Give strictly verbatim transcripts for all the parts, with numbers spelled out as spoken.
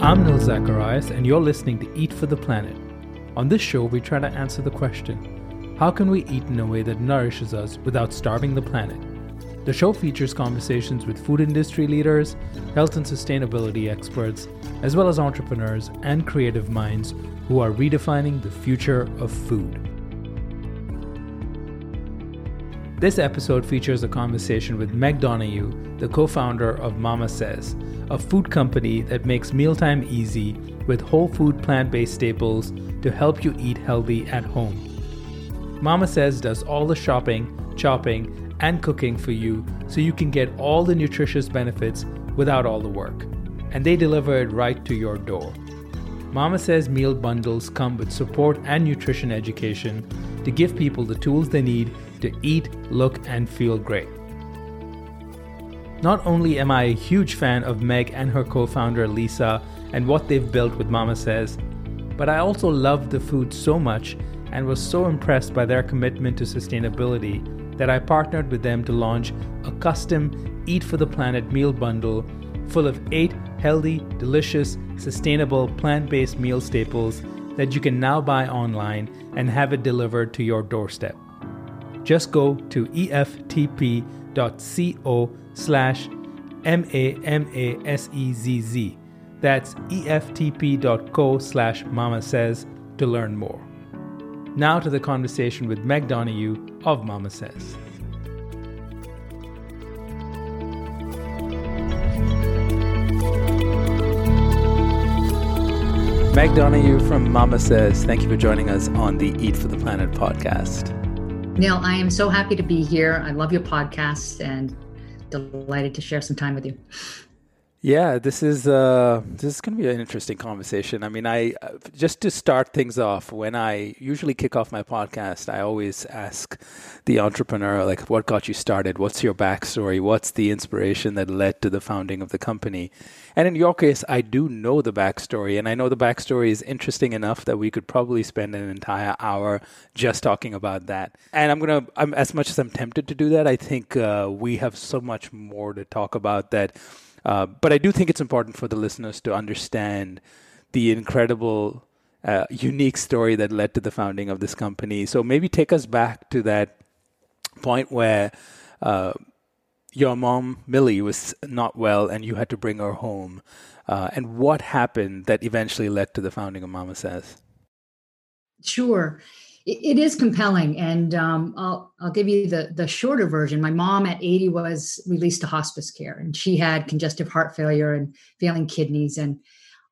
I'm Nil Zacharias, and you're listening to Eat for the Planet. On this show, we try to answer the question, how can we eat in a way that nourishes us without starving the planet? The show features conversations with food industry leaders, health and sustainability experts, as well as entrepreneurs and creative minds who are redefining the future of food. This episode features a conversation with Meg Donahue, the co-founder of Mama Says, a food company that makes mealtime easy with whole food plant-based staples to help you eat healthy at home. Mama Says does all the shopping, chopping, and cooking for you so you can get all the nutritious benefits without all the work. And they deliver it right to your door. Mama Says meal bundles come with support and nutrition education to give people the tools they need to eat, look, and feel great. Not only am I a huge fan of Meg and her co-founder Lisa and what they've built with Mama Says, but I also loved the food so much and was so impressed by their commitment to sustainability that I partnered with them to launch a custom Eat for the Planet meal bundle full of eight healthy, delicious, sustainable, plant-based meal staples that you can now buy online and have it delivered to your doorstep. Just go to eftp.co slash M-A-M-A-S-E-Z-Z. That's eftp.co slash Mama Says to learn more. Now to the conversation with Meg Donahue of Mama Says. Meg Donahue from Mama Says, thank you for joining us on the Eat for the Planet podcast. Nil, I am so happy to be here. I love your podcast and delighted to share some time with you. Yeah, this is uh, this is going to be an interesting conversation. I mean, I just to start things off, when I usually kick off my podcast, I always ask the entrepreneur, like, what got you started? What's your backstory? What's the inspiration that led to the founding of the company? And in your case, I do know the backstory, and I know the backstory is interesting enough that we could probably spend an entire hour just talking about that. And I'm gonna, I'm, as much as I'm tempted to do that, I think uh, we have so much more to talk about that. Uh, but I do think it's important for the listeners to understand the incredible, uh, unique story that led to the founding of this company. So maybe take us back to that point where uh, your mom, Millie, was not well and you had to bring her home. Uh, and what happened that eventually led to the founding of Mama Says? Sure. It is compelling. And um, I'll, I'll give you the, the shorter version. My mom at eighty was released to hospice care, and she had congestive heart failure and failing kidneys. And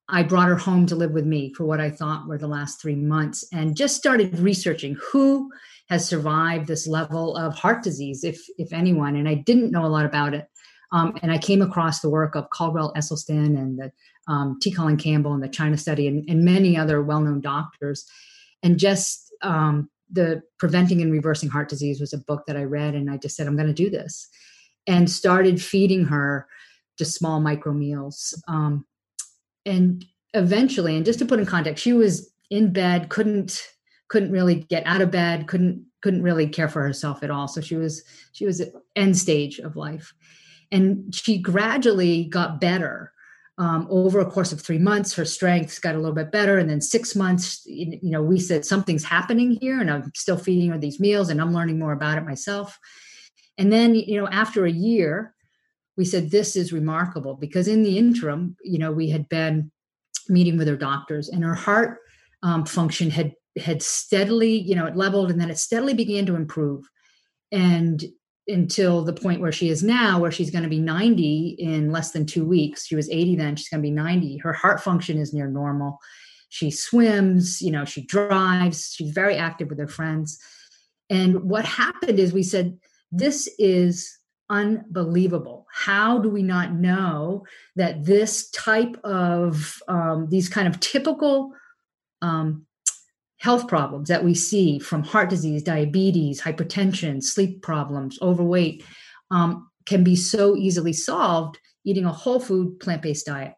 I brought her home to live with me for what I thought were the last three months and just started researching who has survived this level of heart disease, if if anyone. And I didn't know a lot about it. Um, and I came across the work of Caldwell Esselstyn and the, um, T. Colin Campbell and the China Study and, and many other well-known doctors. And just Um, the Preventing and Reversing Heart Disease was a book that I read, and I just said, I'm going to do this, and started feeding her just small micro meals. Um, and eventually, and just to put in context, she was in bed, couldn't, couldn't really get out of bed, couldn't, couldn't really care for herself at all. So she was, she was at end stage of life, and she gradually got better. Um, over a course of three months, her strength got a little bit better. And then six months, you know, we said something's happening here, and I'm still feeding her these meals and I'm learning more about it myself. And then, you know, after a year, we said, this is remarkable, because in the interim, you know, we had been meeting with her doctors, and her heart um, function had, had steadily, you know, it leveled, and then it steadily began to improve. And until the point where she is now, where she's going to be ninety in less than two weeks. She was eighty then, she's going to be ninety. Her heart function is near normal. She swims, you know, she drives, she's very active with her friends. And what happened is we said, this is unbelievable. How do we not know that this type of, um, these kind of typical um, health problems that we see from heart disease, diabetes, hypertension, sleep problems, overweight, um, can be so easily solved eating a whole food plant-based diet.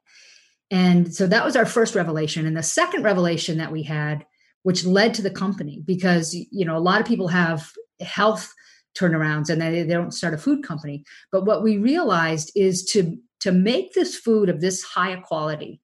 And so that was our first revelation. And the second revelation that we had, which led to the company, because, you know, a lot of people have health turnarounds and they, they don't start a food company. But what we realized is to, to make this food of this higher quality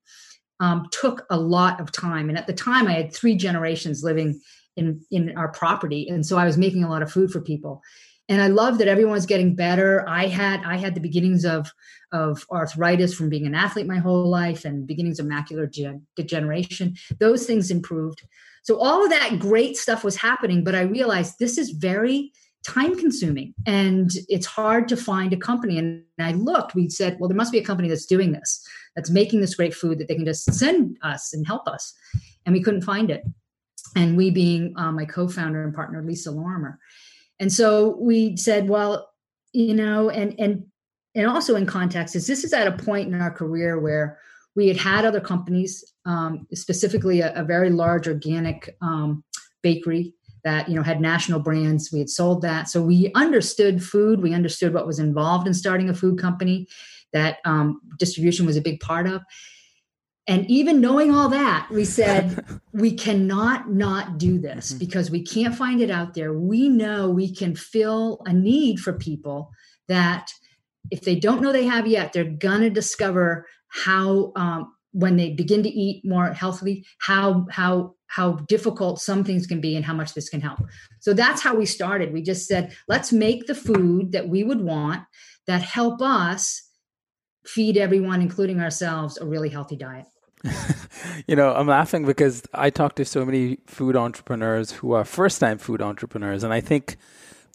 um, took a lot of time. And at the time I had three generations living in, in our property. And so I was making a lot of food for people. And I love that everyone's getting better. I had I had the beginnings of, of arthritis from being an athlete my whole life and beginnings of macular gen- degeneration. Those things improved. So all of that great stuff was happening, but I realized this is very time consuming and it's hard to find a company. And I looked, we said, well, there must be a company that's doing this, that's making this great food that they can just send us and help us. And we couldn't find it. And we being uh, my co-founder and partner, Lisa Lorimer. And so we said, well, you know, and and and also in context is this is at a point in our career where we had had other companies, um, specifically a, a very large organic um, bakery that, you know, had national brands. We had sold that. So we understood food. We understood what was involved in starting a food company, that um, distribution was a big part of. And even knowing all that, we said, we cannot not do this because we can't find it out there. We know we can fill a need for people that if they don't know they have yet, they're going to discover how, um, when they begin to eat more healthily, how, how, how difficult some things can be and how much this can help. So that's how we started. We just said, let's make the food that we would want that help us feed everyone, including ourselves, a really healthy diet. You know, I'm laughing because I talk to so many food entrepreneurs who are first-time food entrepreneurs, and I think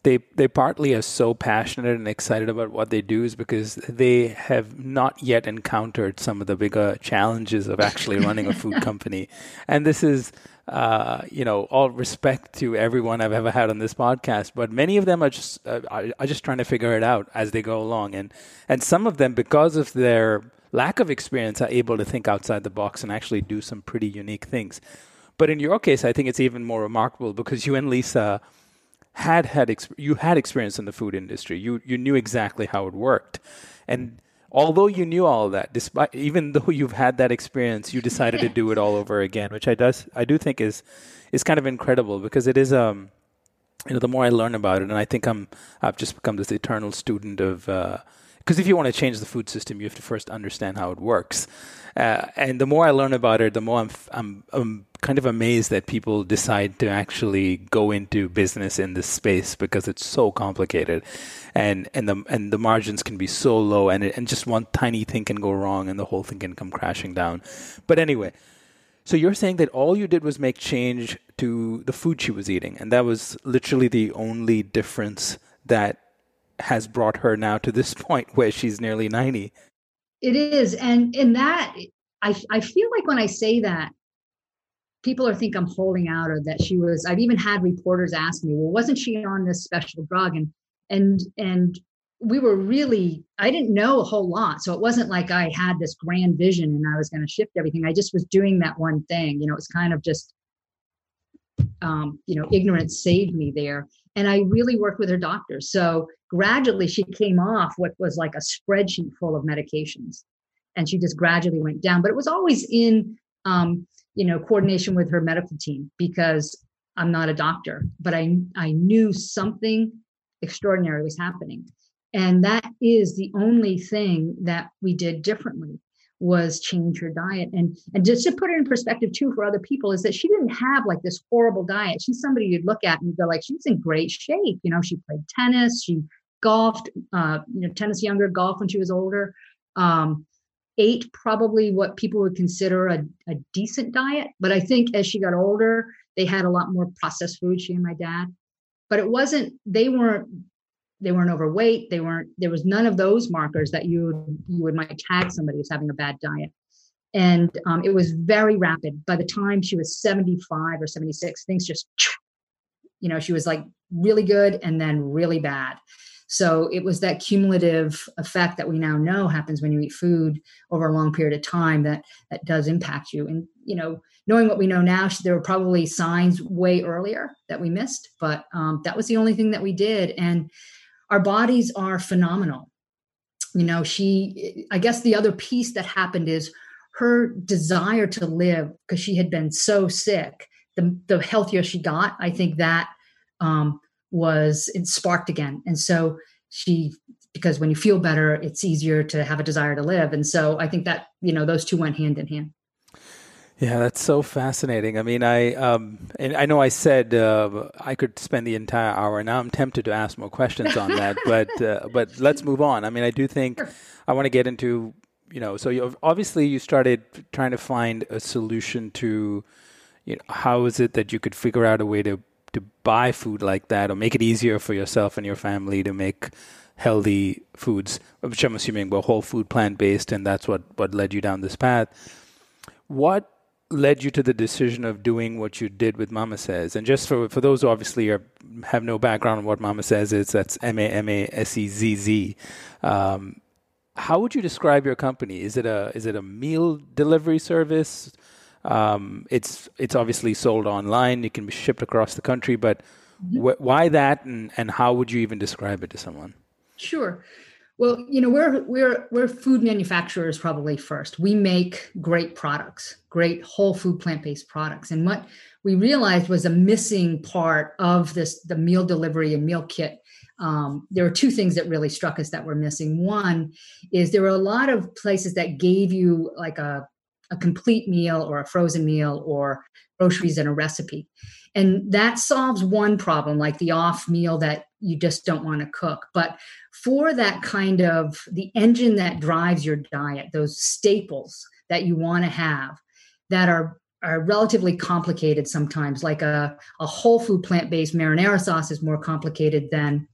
they they partly are so passionate and excited about what they do is because they have not yet encountered some of the bigger challenges of actually running a food company. And this is, uh, you know, all respect to everyone I've ever had on this podcast, but many of them are just uh, are, are just trying to figure it out as they go along. And and some of them, because of their lack of experience, are able to think outside the box and actually do some pretty unique things. But in your case, I think it's even more remarkable because you and Lisa had had exp- you had experience in the food industry. You you knew exactly how it worked. And although you knew all of that, despite even though you've had that experience, you decided to do it all over again, which I does I do think is is kind of incredible because it is um you know the more I learn about it, and I think I'm I've just become this eternal student of uh, because if you want to change the food system, you have to first understand how it works. Uh, and the more I learn about it, the more I'm, I'm I'm kind of amazed that people decide to actually go into business in this space because it's so complicated, and and the and the margins can be so low, and it, and just one tiny thing can go wrong, and the whole thing can come crashing down. But anyway, so you're saying that all you did was make change to the food she was eating, and that was literally the only difference that has brought her now to this point where she's nearly ninety. It is. And in that, I I feel like when I say that, people are think I'm holding out or that she was, I've even had reporters ask me, well, wasn't she on this special drug? And, and, and we were really, I didn't know a whole lot. So it wasn't like I had this grand vision and I was going to shift everything. I just was doing that one thing, you know, it's kind of just, um, you know, ignorance saved me there. And I really worked with her doctor. So gradually she came off what was like a spreadsheet full of medications and she just gradually went down, but it was always in, um, you know, coordination with her medical team because I'm not a doctor, but I, I knew something extraordinary was happening. And that is the only thing that we did differently was change her diet. And, and just to put it in perspective too, for other people is that she didn't have like this horrible diet. She's somebody you'd look at and go like, she's in great shape. You know, she played tennis, she golfed, uh, you know, tennis younger, golf when she was older, um, ate probably what people would consider a, a decent diet. But I think as she got older, they had a lot more processed food, she and my dad, but it wasn't, they weren't, They weren't overweight. They weren't, there was none of those markers that you, you would might tag somebody as having a bad diet. And um, it was very rapid. By the time she was seventy-five or seventy-six, things just you know, she was like really good and then really bad. So it was that cumulative effect that we now know happens when you eat food over a long period of time that that does impact you. And, you know, knowing what we know now, there were probably signs way earlier that we missed, but um, that was the only thing that we did. And our bodies are phenomenal. You know, she, I guess the other piece that happened is her desire to live, because she had been so sick, the, the healthier she got, I think that um, was, it sparked again. And so she, because when you feel better, it's easier to have a desire to live. And so I think that, you know, those two went hand in hand. Yeah, that's so fascinating. I mean, I um, and I know I said uh, I could spend the entire hour. Now I'm tempted to ask more questions on that, but uh, but let's move on. I mean, I do think I want to get into, you know, so you obviously you started trying to find a solution to, you know, how is it that you could figure out a way to to buy food like that or make it easier for yourself and your family to make healthy foods, which I'm assuming were whole food, plant-based, and that's what, what led you down this path. What led you to the decision of doing what you did with Mama Says? And just for for those who obviously are, have no background on what Mama Says is, that's M A M A S E Z Z. Um, how would you describe your company? Is it a is it a meal delivery service? Um, it's it's obviously sold online. It can be shipped across the country. But mm-hmm. wh- why that, and, and how would you even describe it to someone? Sure. Well, you know, we're we're we're food manufacturers probably first. We make great products, great whole food plant-based products. And what we realized was a missing part of this, the meal delivery and meal kit. Um, there were two things that really struck us that were missing. One is there were a lot of places that gave you like a, a complete meal or a frozen meal or groceries and a recipe. And that solves one problem, like the off meal that you just don't want to cook. But for that kind of the engine that drives your diet, those staples that you want to have that are, are relatively complicated sometimes, like a, a whole food plant-based marinara sauce is more complicated than,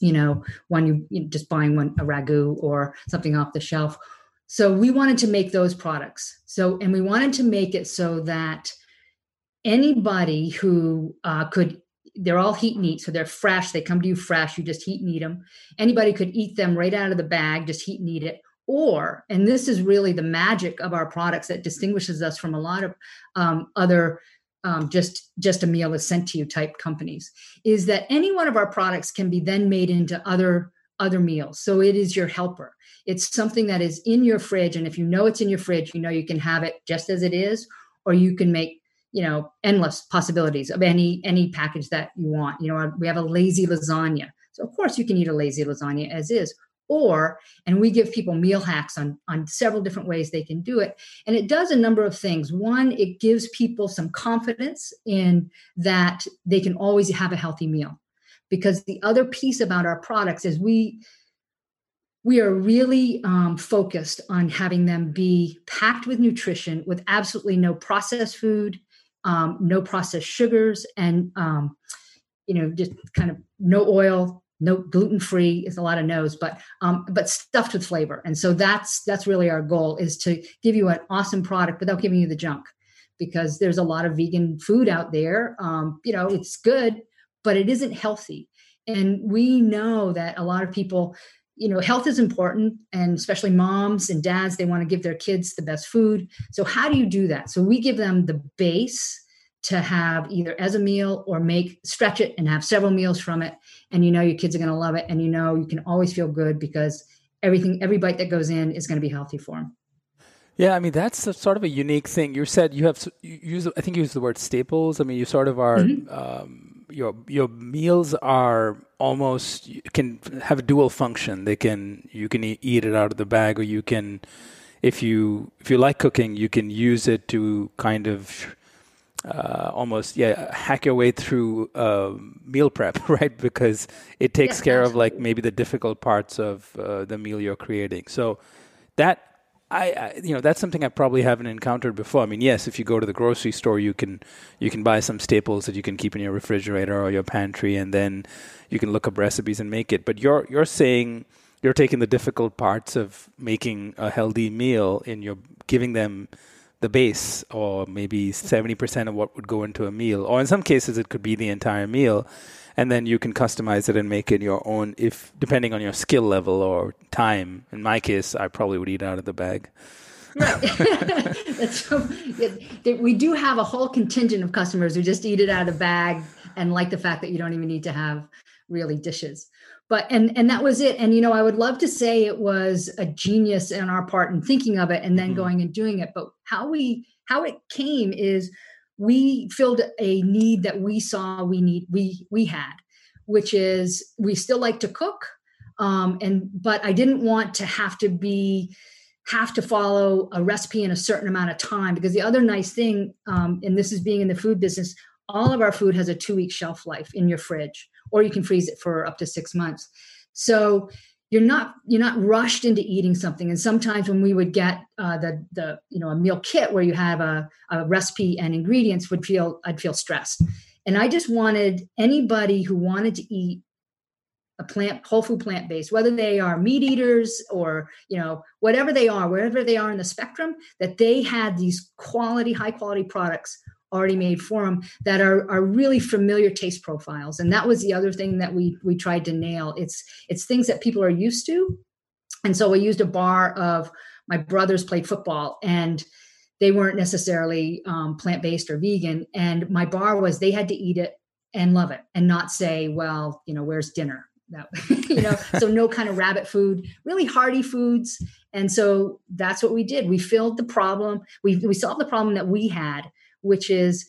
you know, when you, you know, just buying one, a ragu or something off the shelf. So we wanted to make those products. So, and we wanted to make it so that anybody who uh, could, they're all heat and eat. So they're fresh. They come to you fresh. You just heat and eat them. Anybody could eat them right out of the bag, just heat and eat it. Or, and this is really the magic of our products that distinguishes us from a lot of um, other um, just, just a meal is sent to you type companies, is that any one of our products can be then made into other other meals. So it is your helper. It's something that is in your fridge. And if you know it's in your fridge, you know you can have it just as it is, or you can make, you know, endless possibilities of any, any package that you want. You know, we have a lazy lasagna. So of course you can eat a lazy lasagna as is, or, and we give people meal hacks on, on several different ways they can do it. And it does a number of things. One, it gives people some confidence in that they can always have a healthy meal, because the other piece about our products is we, we are really um, focused on having them be packed with nutrition with absolutely no processed food, Um, no processed sugars, and, um, you know, just kind of no oil, no gluten-free. It's a lot of no's, but, um, but stuffed with flavor. And so that's, that's really our goal, is to give you an awesome product without giving you the junk, because there's a lot of vegan food out there. Um, you know, it's good, but it isn't healthy. And we know that a lot of people, you know, health is important, and especially moms and dads, they want to give their kids the best food. So how do you do that? So we give them the base to have either as a meal or make, stretch it and have several meals from it. And you know, your kids are going to love it. And you know, you can always feel good because everything, every bite that goes in is going to be healthy for them. Yeah. I mean, that's a, sort of a unique thing. You said you have, you use, I think you used the word staples. I mean, you sort of are, mm-hmm. um, Your your meals are almost, you can have a dual function. They can, you can eat it out of the bag, or you can, if you if you like cooking, you can use it to kind of uh, almost yeah hack your way through uh, meal prep, right? Because it takes yes, care absolutely. of like maybe the difficult parts of uh, the meal you're creating. So that. I, I, you know, that's something I probably haven't encountered before. I mean, yes, if you go to the grocery store, you can you can buy some staples that you can keep in your refrigerator or your pantry, and then you can look up recipes and make it. But you're you're saying you're taking the difficult parts of making a healthy meal, and you're giving them the base, or maybe seventy percent of what would go into a meal, or in some cases it could be the entire meal, and then you can customize it and make it your own, if depending on your skill level or time. In my case, I probably would eat out of the bag. Right. That's so, we do have a whole contingent of customers who just eat it out of the bag and like the fact that you don't even need to have really dishes. But and and that was it. And, you know, I would love to say it was a genius on our part in thinking of it and then mm-hmm. going and doing it. But how we how it came is we filled a need that we saw we need we we had, which is we still like to cook, um, and but I didn't want to have to be have to follow a recipe in a certain amount of time, because the other nice thing, um, and this is being in the food business, all of our food has a two week shelf life in your fridge, or you can freeze it for up to six months. So you're not you're not rushed into eating something. And sometimes when we would get uh, the the you know a meal kit where you have a, a recipe and ingredients, would feel I'd feel stressed. And I just wanted anybody who wanted to eat a plant whole food plant based, whether they are meat eaters or you know whatever they are, wherever they are in the spectrum, that they had these quality high quality products already made for them that are, are really familiar taste profiles. And that was the other thing that we we tried to nail. It's it's things that people are used to. And so we used a bar of, my brothers played football and they weren't necessarily um, plant-based or vegan. And my bar was they had to eat it and love it and not say, well, you know, where's dinner? That, you know, so no kind of rabbit food, really hearty foods. And so that's what we did. We filled the problem. We, we solved the problem that we had, which is,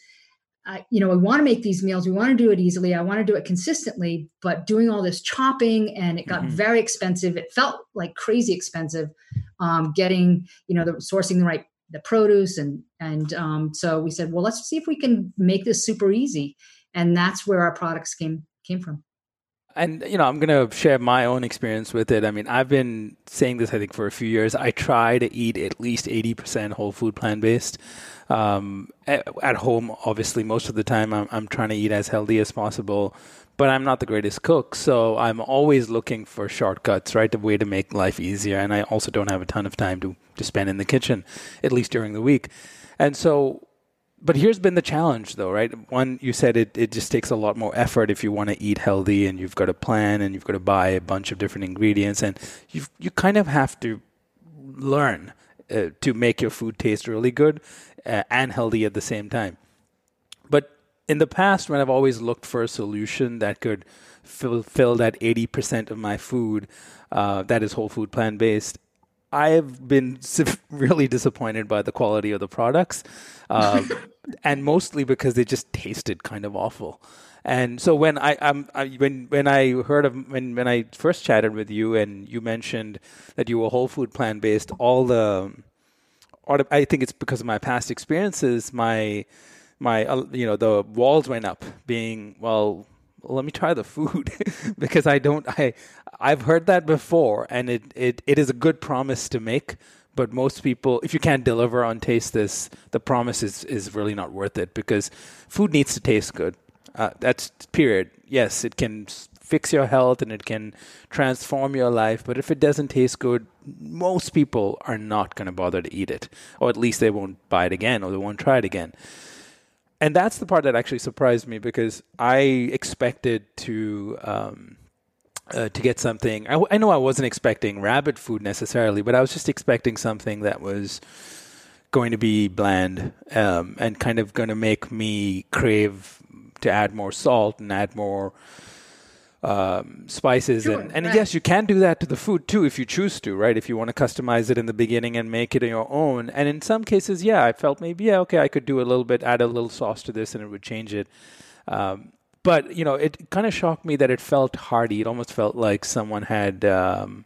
uh, you know, we want to make these meals. We want to do it easily. I want to do it consistently, but doing all this chopping, and it got mm-hmm. very expensive. It felt like crazy expensive, um, getting, you know, the sourcing the right, the produce. And, and um, so we said, well, let's see if we can make this super easy. And that's where our products came, came from. And, you know, I'm going to share my own experience with it. I mean, I've been saying this, I think, for a few years. I try to eat at least eighty percent whole food plant-based. Um, at, at home, obviously, most of the time, I'm, I'm trying to eat as healthy as possible. But I'm not the greatest cook, so I'm always looking for shortcuts, right? The way to make life easier. And I also don't have a ton of time to, to spend in the kitchen, at least during the week. And so... But here's been the challenge, though, right? One, you said it, it just takes a lot more effort if you want to eat healthy, and you've got to plan, and you've got to buy a bunch of different ingredients, and you you kind of have to learn uh, to make your food taste really good uh, and healthy at the same time. But in the past, when I've always looked for a solution that could fill, fill that eighty percent of my food uh, that is whole food plant-based, I've been really disappointed by the quality of the products, um, and mostly because they just tasted kind of awful. And so when I, I'm, I when when I heard of when, when I first chatted with you and you mentioned that you were whole food plant based, all the, I think it's because of my past experiences, my my you know the walls went up, being well. Let me try the food because I don't, I, I've heard that before, and it, it, it is a good promise to make, but most people, if you can't deliver on taste this, the promise is, is really not worth it, because food needs to taste good. Uh, that's period. Yes, it can fix your health and it can transform your life, but if it doesn't taste good, most people are not going to bother to eat it, or at least they won't buy it again, or they won't try it again. And that's the part that actually surprised me, because I expected to um, uh, to get something. I, I know I wasn't expecting rabbit food necessarily, but I was just expecting something that was going to be bland um, and kind of going to make me crave to add more salt and add more um, spices. Sure, and and right. Yes, you can do that to the food too if you choose to, right? If you want to customize it in the beginning and make it your own. And in some cases, yeah, I felt maybe, yeah, okay, I could do a little bit, add a little sauce to this and it would change it. Um, but, you know, it kind of shocked me that it felt hearty. It almost felt like someone had, um,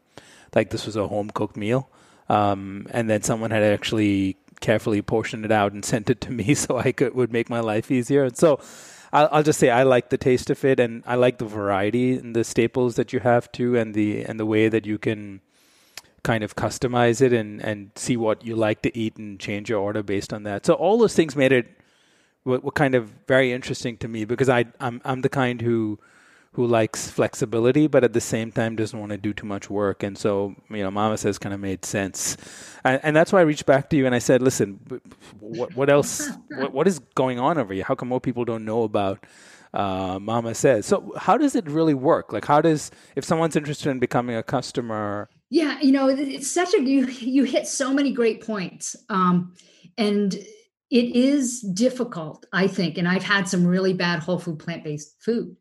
like this was a home-cooked meal. Um, and then someone had actually carefully portioned it out and sent it to me so I could, would make my life easier. And so, I'll, I'll just say I like the taste of it, and I like the variety and the staples that you have too, and the and the way that you can kind of customize it and, and see what you like to eat and change your order based on that. So all those things made it were, were kind of very interesting to me, because I I'm I'm the kind who who likes flexibility, but at the same time doesn't want to do too much work. And so, you know, Mama Says kind of made sense. And, and that's why I reached back to you and I said, listen, what, what else, what, what is going on over here? How come more people don't know about uh, Mama Says? So how does it really work? Like, how does, if someone's interested in becoming a customer? Yeah, you know, it's such a, you, you hit so many great points. Um, and it is difficult, I think. And I've had some really bad whole food, plant-based food.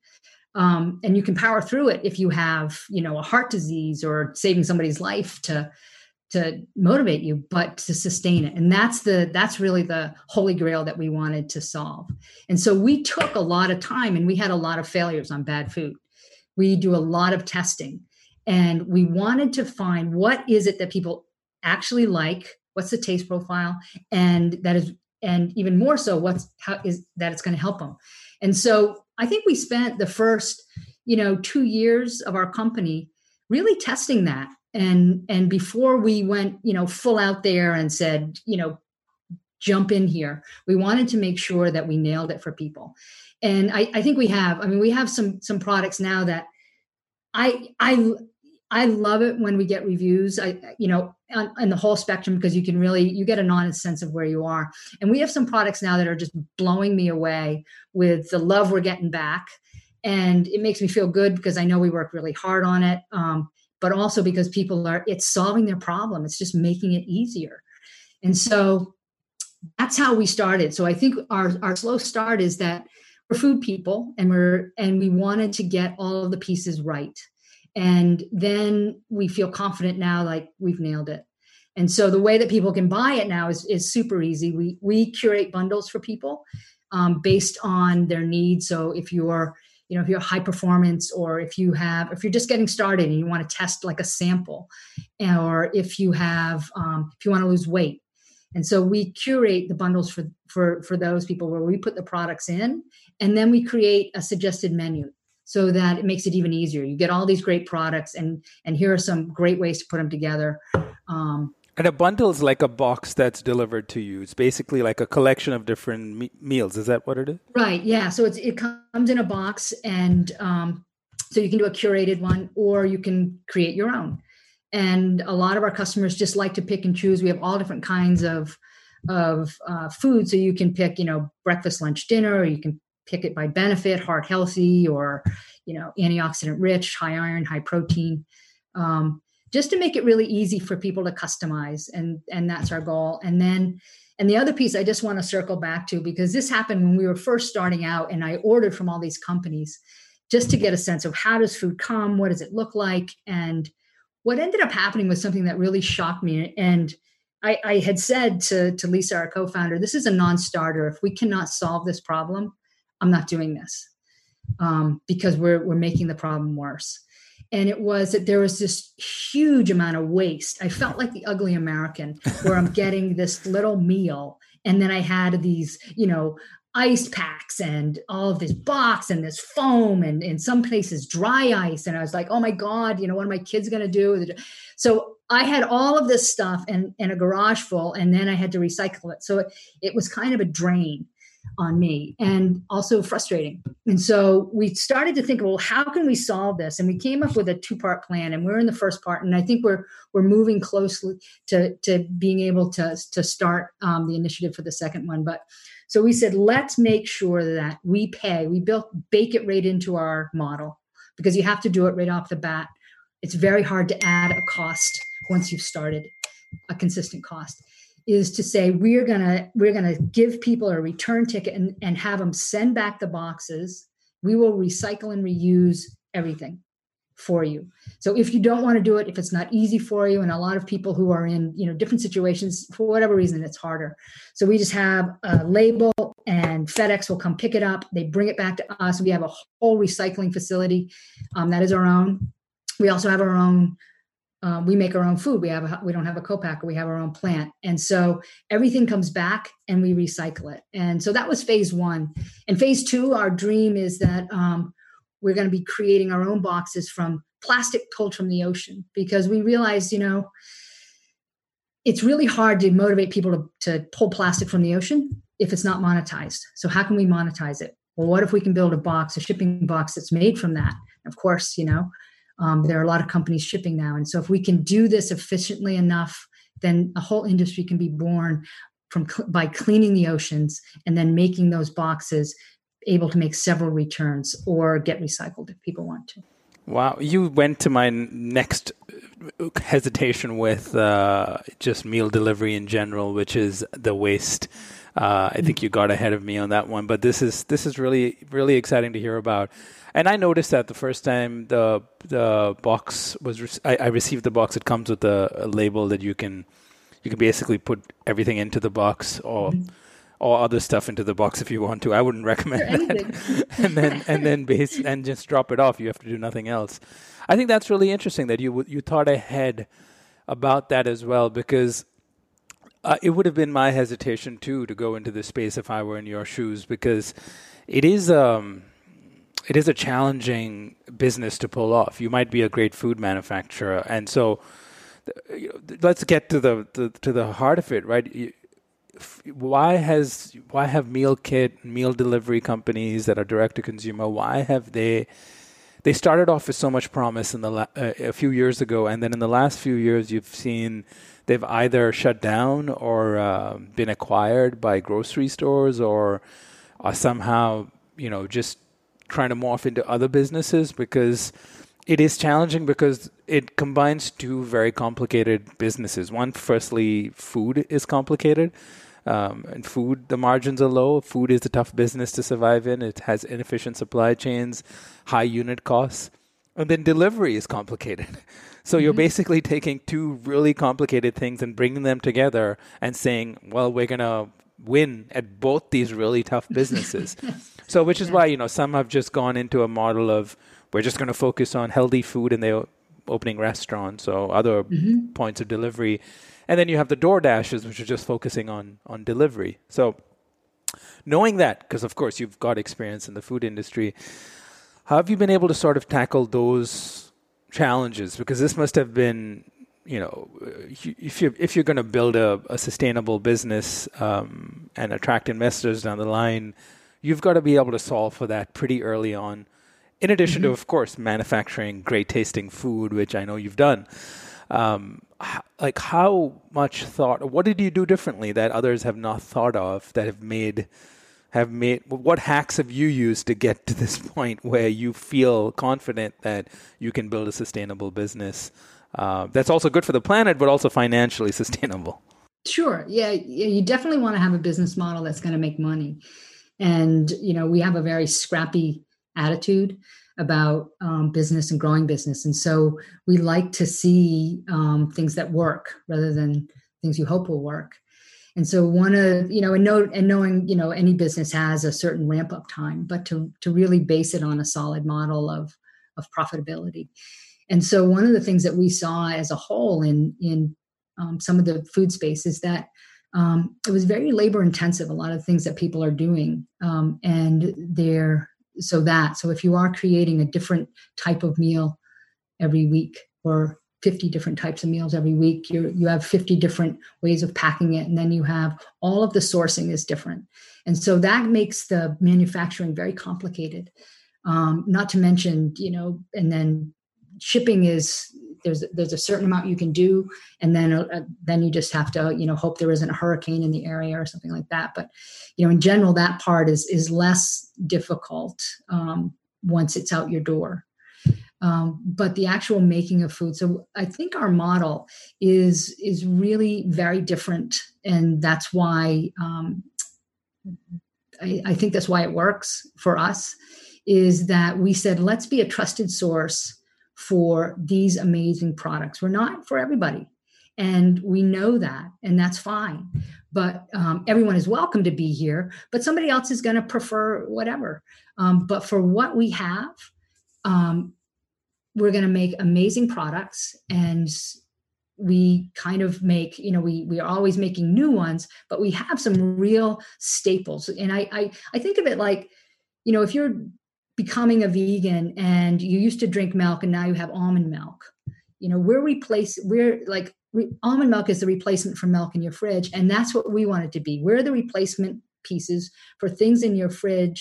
Um, and you can power through it if you have, you know, a heart disease or saving somebody's life to, to motivate you, but to sustain it. And that's the, that's really the holy grail that we wanted to solve. And so we took a lot of time and we had a lot of failures on bad food. We do a lot of testing and we wanted to find what is it that people actually like, what's the taste profile, and that is, and even more so, what's, how is that it's going to help them. And so I think we spent the first, you know, two years of our company really testing that. And, and before we went, you know, full out there and said, you know, jump in here, we wanted to make sure that we nailed it for people. And I, I think we have, I mean, we have some, some products now that I, I, I love it when we get reviews, I, you know, on, on the whole spectrum, because you can really, you get an honest sense of where you are. And we have some products now that are just blowing me away with the love we're getting back. And it makes me feel good because I know we work really hard on it. Um, but also because people are, it's solving their problem. It's just making it easier. And so that's how we started. So I think our, our slow start is that we're food people and we're, and we wanted to get all of the pieces right. And then we feel confident now, like we've nailed it. And so the way that people can buy it now is, is super easy. We we curate bundles for people um, based on their needs. So if you're, you know, if you're high performance, or if you have, if you're just getting started and you want to test like a sample, or if you have, um, if you want to lose weight. And so we curate the bundles for for for those people where we put the products in, and then we create a suggested menu. So that it makes it even easier. You get all these great products, and and here are some great ways to put them together. Um, and a bundle is like a box that's delivered to you. It's basically like a collection of different me- meals. Is that what it is? Right. Yeah. So it's, it comes in a box, and um, so you can do a curated one, or you can create your own. And a lot of our customers just like to pick and choose. We have all different kinds of of uh, food, so you can pick, you know, breakfast, lunch, dinner, or you can pick it by benefit, heart healthy, or, you know, antioxidant rich, high iron, high protein, um, just to make it really easy for people to customize. And, and that's our goal. And then, and the other piece I just want to circle back to, because this happened when we were first starting out and I ordered from all these companies just to get a sense of how does food come? What does it look like? And what ended up happening was something that really shocked me. And I, I had said to, to Lisa, our co-founder, this is a non-starter. If we cannot solve this problem, I'm not doing this, um, because we're we're making the problem worse. And it was that there was this huge amount of waste. I felt like the ugly American, where I'm getting this little meal, and then I had these, you know, ice packs and all of this box and this foam, and in some places dry ice. And I was like, oh my God, you know, what are my kids going to do? So I had all of this stuff and and a garage full, and then I had to recycle it. So it, it was kind of a drain on me, and also frustrating. And so we started to think, well, how can we solve this? And we came up with a two-part plan, and we're in the first part. And I think we're we're moving closely to, to being able to, to start um, the initiative for the second one. But so we said, let's make sure that we pay. We built bake it right into our model, because you have to do it right off the bat. It's very hard to add a cost once you've started, a consistent cost. Is to say we're gonna we're gonna give people a return ticket and, and have them send back the boxes. We will recycle and reuse everything for you. So if you don't want to do it, if it's not easy for you, and a lot of people who are in, you know, different situations, for whatever reason, it's harder. So we just have a label, and FedEx will come pick it up. They bring it back to us. We have a whole recycling facility um, that is our own. We also have our own. Um, we make our own food. We have a, we don't have a co-packer. We have our own plant. And so everything comes back and we recycle it. And so that was phase one. And phase two, our dream is that um, we're going to be creating our own boxes from plastic pulled from the ocean, because we realized, you know, it's really hard to motivate people to, to pull plastic from the ocean if it's not monetized. So how can we monetize it? well, what if we can build a box, a shipping box that's made from that? Of course, you know, um, there are a lot of companies shipping now. And so if we can do this efficiently enough, then a whole industry can be born from cl- by cleaning the oceans and then making those boxes able to make several returns or get recycled if people want to. Wow. You went to my next hesitation with uh, just meal delivery in general, which is the waste. Uh, I think you got ahead of me on that one, but this is this is really, really exciting to hear about. And I noticed that the first time the the box was, re- I, I received the box. It comes with a, a label that you can you can basically put everything into the box or mm-hmm. or other stuff into the box if you want to. I wouldn't recommend that. and then and then base and just drop it off. You have to do nothing else. I think that's really interesting that you you thought ahead about that as well, because Uh, it would have been my hesitation, too, to go into this space if I were in your shoes, because it is um, it is a challenging business to pull off. You might be a great food manufacturer. And so you know, let's get to the, the to the heart of it, right? Why has why have meal kit, meal delivery companies that are direct to consumer, why have they they started off with so much promise in the la- uh, a few years ago, and then in the last few years you've seen they've either shut down or uh, been acquired by grocery stores, or are somehow, you know, just trying to morph into other businesses, because it is challenging because it combines two very complicated businesses. One, firstly, food is complicated. Um, and food, the margins are low. Food is a tough business to survive in. It has inefficient supply chains, high unit costs. And then delivery is complicated. So you're mm-hmm. basically taking two really complicated things and bringing them together and saying, well, we're going to win at both these really tough businesses. So which is yeah. why, you know, some have just gone into a model of we're just going to focus on healthy food and they're opening restaurants or other mm-hmm. points of delivery. And then you have the DoorDashes, which are just focusing on on delivery. So knowing that, because of course you've got experience in the food industry, how have you been able to sort of tackle those challenges? Because this must have been, you know, if you're, if you're going to build a, a sustainable business um, and attract investors down the line, you've got to be able to solve for that pretty early on. In addition mm-hmm. to, of course, manufacturing great tasting food, which I know you've done. Um, like how much thought, what did you do differently that others have not thought of that have made, have made, what hacks have you used to get to this point where you feel confident that you can build a sustainable business uh, that's also good for the planet, but also financially sustainable? Sure. Yeah. You definitely want to have a business model that's going to make money. And, you know, we have a very scrappy attitude about um, business and growing business. And so we like to see um, things that work rather than things you hope will work. And so one of, you know, and, know, and knowing, you know, any business has a certain ramp up time, but to, to really base it on a solid model of, of profitability. And so one of the things that we saw as a whole in, in um, some of the food space is that um, it was very labor intensive, a lot of things that people are doing. Um, and they're, so that, so if you are creating a different type of meal every week or fifty different types of meals every week, you you have fifty different ways of packing it. And then you have all of the sourcing is different. And so that makes the manufacturing very complicated. Um, not to mention, you know, and then shipping is, there's, there's a certain amount you can do. And then, uh, then you just have to, you know, hope there isn't a hurricane in the area or something like that. But, you know, in general, that part is, is less difficult um, once it's out your door. Um, but the actual making of food. So I think our model is is really very different, and that's why um, I, I think that's why it works for us. Is that we said let's be a trusted source for these amazing products. We're not for everybody, and we know that, and that's fine. But um, everyone is welcome to be here. But somebody else is going to prefer whatever. Um, but for what we have. Um, We're going to make amazing products, and we kind of make, you know, we we are always making new ones, but we have some real staples. And I I, I think of it like, you know, if you're becoming a vegan and you used to drink milk and now you have almond milk, you know, we're replace we're like re, almond milk is the replacement for milk in your fridge, and that's what we want it to be. We're the replacement pieces for things in your fridge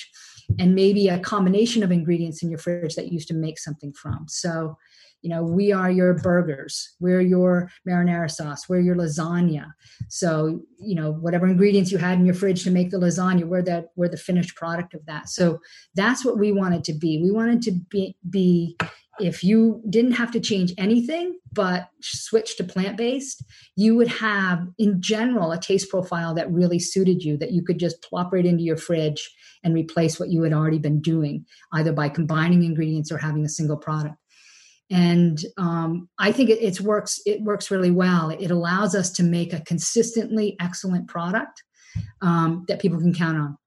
and maybe a combination of ingredients in your fridge that you used to make something from. So, you know, we are your burgers, we're your marinara sauce, we're your lasagna. So, you know, whatever ingredients you had in your fridge to make the lasagna, we're that, we're the finished product of that. So that's what we wanted to be. We wanted to be, be if you didn't have to change anything but switch to plant-based, you would have, in general, a taste profile that really suited you, that you could just plop right into your fridge and replace what you had already been doing, either by combining ingredients or having a single product. And um, I think it, it works. It works really well. It allows us to make a consistently excellent product um, that people can count on,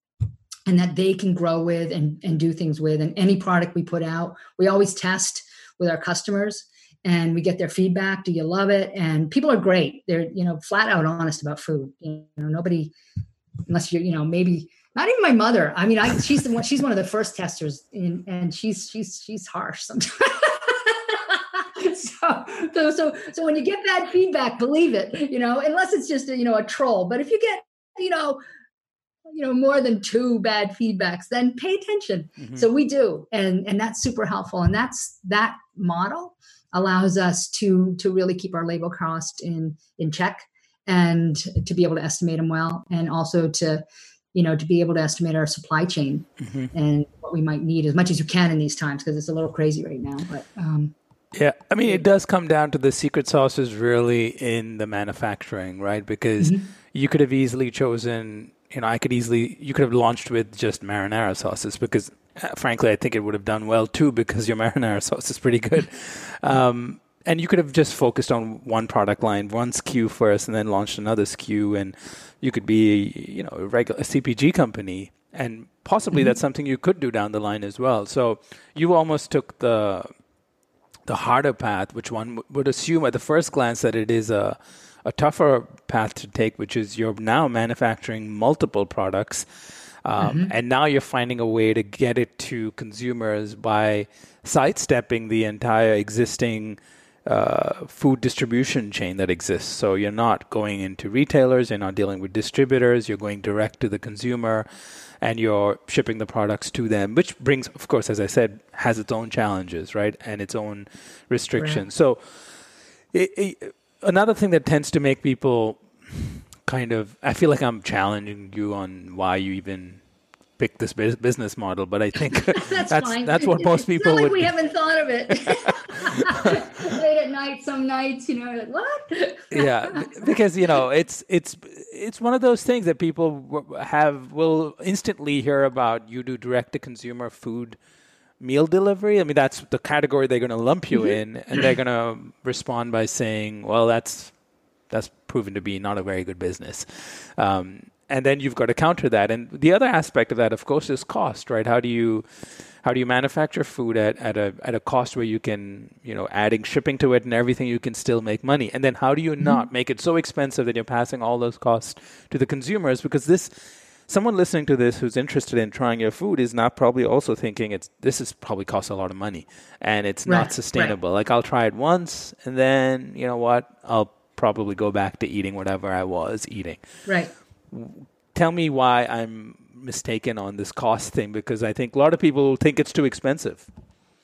and that they can grow with and, and do things with. And any product we put out, we always test with our customers, and we get their feedback. Do you love it? And people are great. They're, you know, flat out honest about food. You know, nobody, unless you're, you know, maybe. Not even my mother. I mean, I, she's the one, she's one of the first testers, in, and she's she's she's harsh sometimes. so, so so so when you get bad feedback, believe it. You know, unless it's just a, you know a troll. But if you get you know you know more than two bad feedbacks, then pay attention. Mm-hmm. So we do, and and that's super helpful. And that's that model allows us to to really keep our labor cost in in check, and to be able to estimate them well, and also to you know, to be able to estimate our supply chain mm-hmm. and what we might need as much as you can in these times, because it's a little crazy right now. But um, yeah, I mean, it does come down to the secret sauce is really in the manufacturing, right? Because mm-hmm. you could have easily chosen, you know, I could easily, you could have launched with just marinara sauces, because uh, frankly, I think it would have done well too, because your marinara sauce is pretty good. um, and you could have just focused on one product line, one S K U first, and then launched another S K U, and you could be, you know, a regular a C P G company, and possibly mm-hmm. that's something you could do down the line as well. So you almost took the the harder path, which one w- would assume at the first glance that it is a, a tougher path to take, which is you're now manufacturing multiple products, um, mm-hmm. and now you're finding a way to get it to consumers by sidestepping the entire existing Uh, food distribution chain that exists. So you're not going into retailers, you're not dealing with distributors, you're going direct to the consumer, and you're shipping the products to them, which brings, of course, as I said, has its own challenges, right? And its own restrictions. Right. So it, it, another thing that tends to make people kind of, I feel like I'm challenging you on why you even pick this business model, but I think that's, that's, that's what most people it's not like would. We haven't thought of it late at night. Some nights, you know, like, what? Yeah, because you know, it's it's it's one of those things that people have will instantly hear about. You do direct to consumer food meal delivery. I mean, that's the category they're going to lump you mm-hmm. in, and they're going to respond by saying, "Well, that's that's proven to be not a very good business." Um, And then you've got to counter that. And the other aspect of that, of course, is cost, right? How do you how do you manufacture food at, at a at a cost where you can, you know, adding shipping to it and everything, you can still make money? And then how do you mm-hmm. not make it so expensive that you're passing all those costs to the consumers? Because this someone listening to this who's interested in trying your food is not probably also thinking it's this is probably costs a lot of money and it's right, not sustainable. Right. Like I'll try it once and then, you know what, I'll probably go back to eating whatever I was eating. Right. Tell me why I'm mistaken on this cost thing, because I think a lot of people think it's too expensive.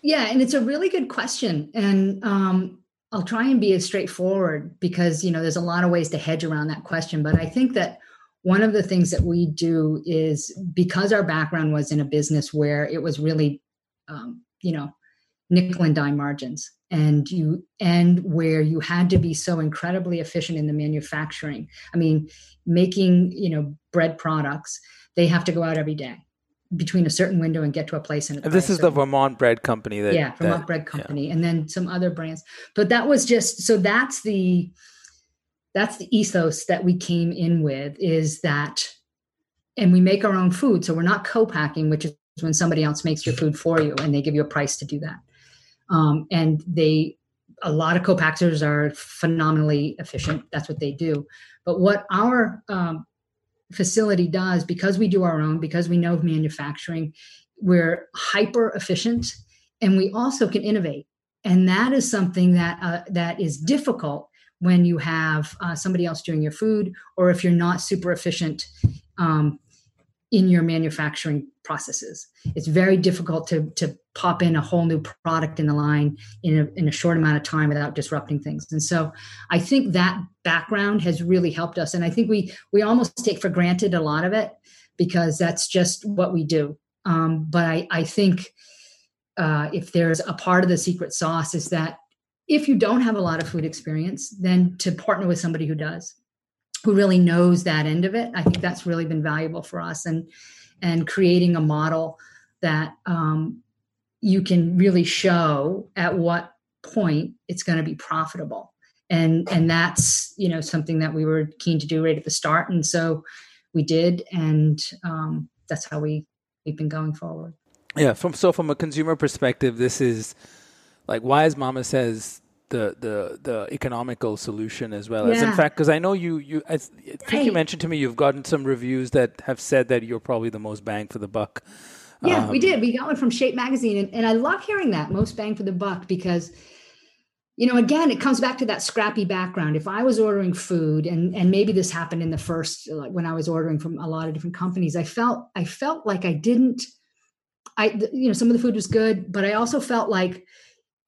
Yeah, and it's a really good question. And um, I'll try and be as straightforward because, you know, there's a lot of ways to hedge around that question. But I think that one of the things that we do is because our background was in a business where it was really, um, you know, nickel and dime margins. And you and where you had to be so incredibly efficient in the manufacturing. I mean, making, you know, bread products, they have to go out every day between a certain window and get to a place. And this is the Vermont bread company. That, yeah, Vermont that, bread company. Yeah. And then some other brands. But that was just, so that's the, that's the ethos that we came in with is that, and we make our own food. So we're not co-packing, which is when somebody else makes your food for you and they give you a price to do that. Um, and they, a lot of co-packers are phenomenally efficient. That's what they do. But what our um, facility does, because we do our own, because we know of manufacturing, we're hyper efficient and we also can innovate. And that is something that, uh, that is difficult when you have uh, somebody else doing your food, or if you're not super efficient, um, in your manufacturing processes. It's very difficult to to pop in a whole new product in the line in a, in a short amount of time without disrupting things. And so I think that background has really helped us. And I think we we almost take for granted a lot of it because that's just what we do. Um, but I, I think uh, if there's a part of the secret sauce is that if you don't have a lot of food experience, then to partner with somebody who does, who really knows that end of it. I think that's really been valuable for us, and and creating a model that um, you can really show at what point it's going to be profitable. And and that's, you know, something that we were keen to do right at the start. And so we did. And um, that's how we, we've been going forward. Yeah. From, so from a consumer perspective, this is like, why is Mama Says the the the economical solution as well yeah. as, in fact, because I know you you I think right. you mentioned to me you've gotten some reviews that have said that you're probably the most bang for the buck. Yeah, um, we did. We got one from Shape Magazine, and, and I love hearing that, most bang for the buck, because, you know, again, it comes back to that scrappy background. If I was ordering food, and and maybe this happened in the first, like when I was ordering from a lot of different companies, I felt I felt like I didn't, I you know, some of the food was good, but I also felt like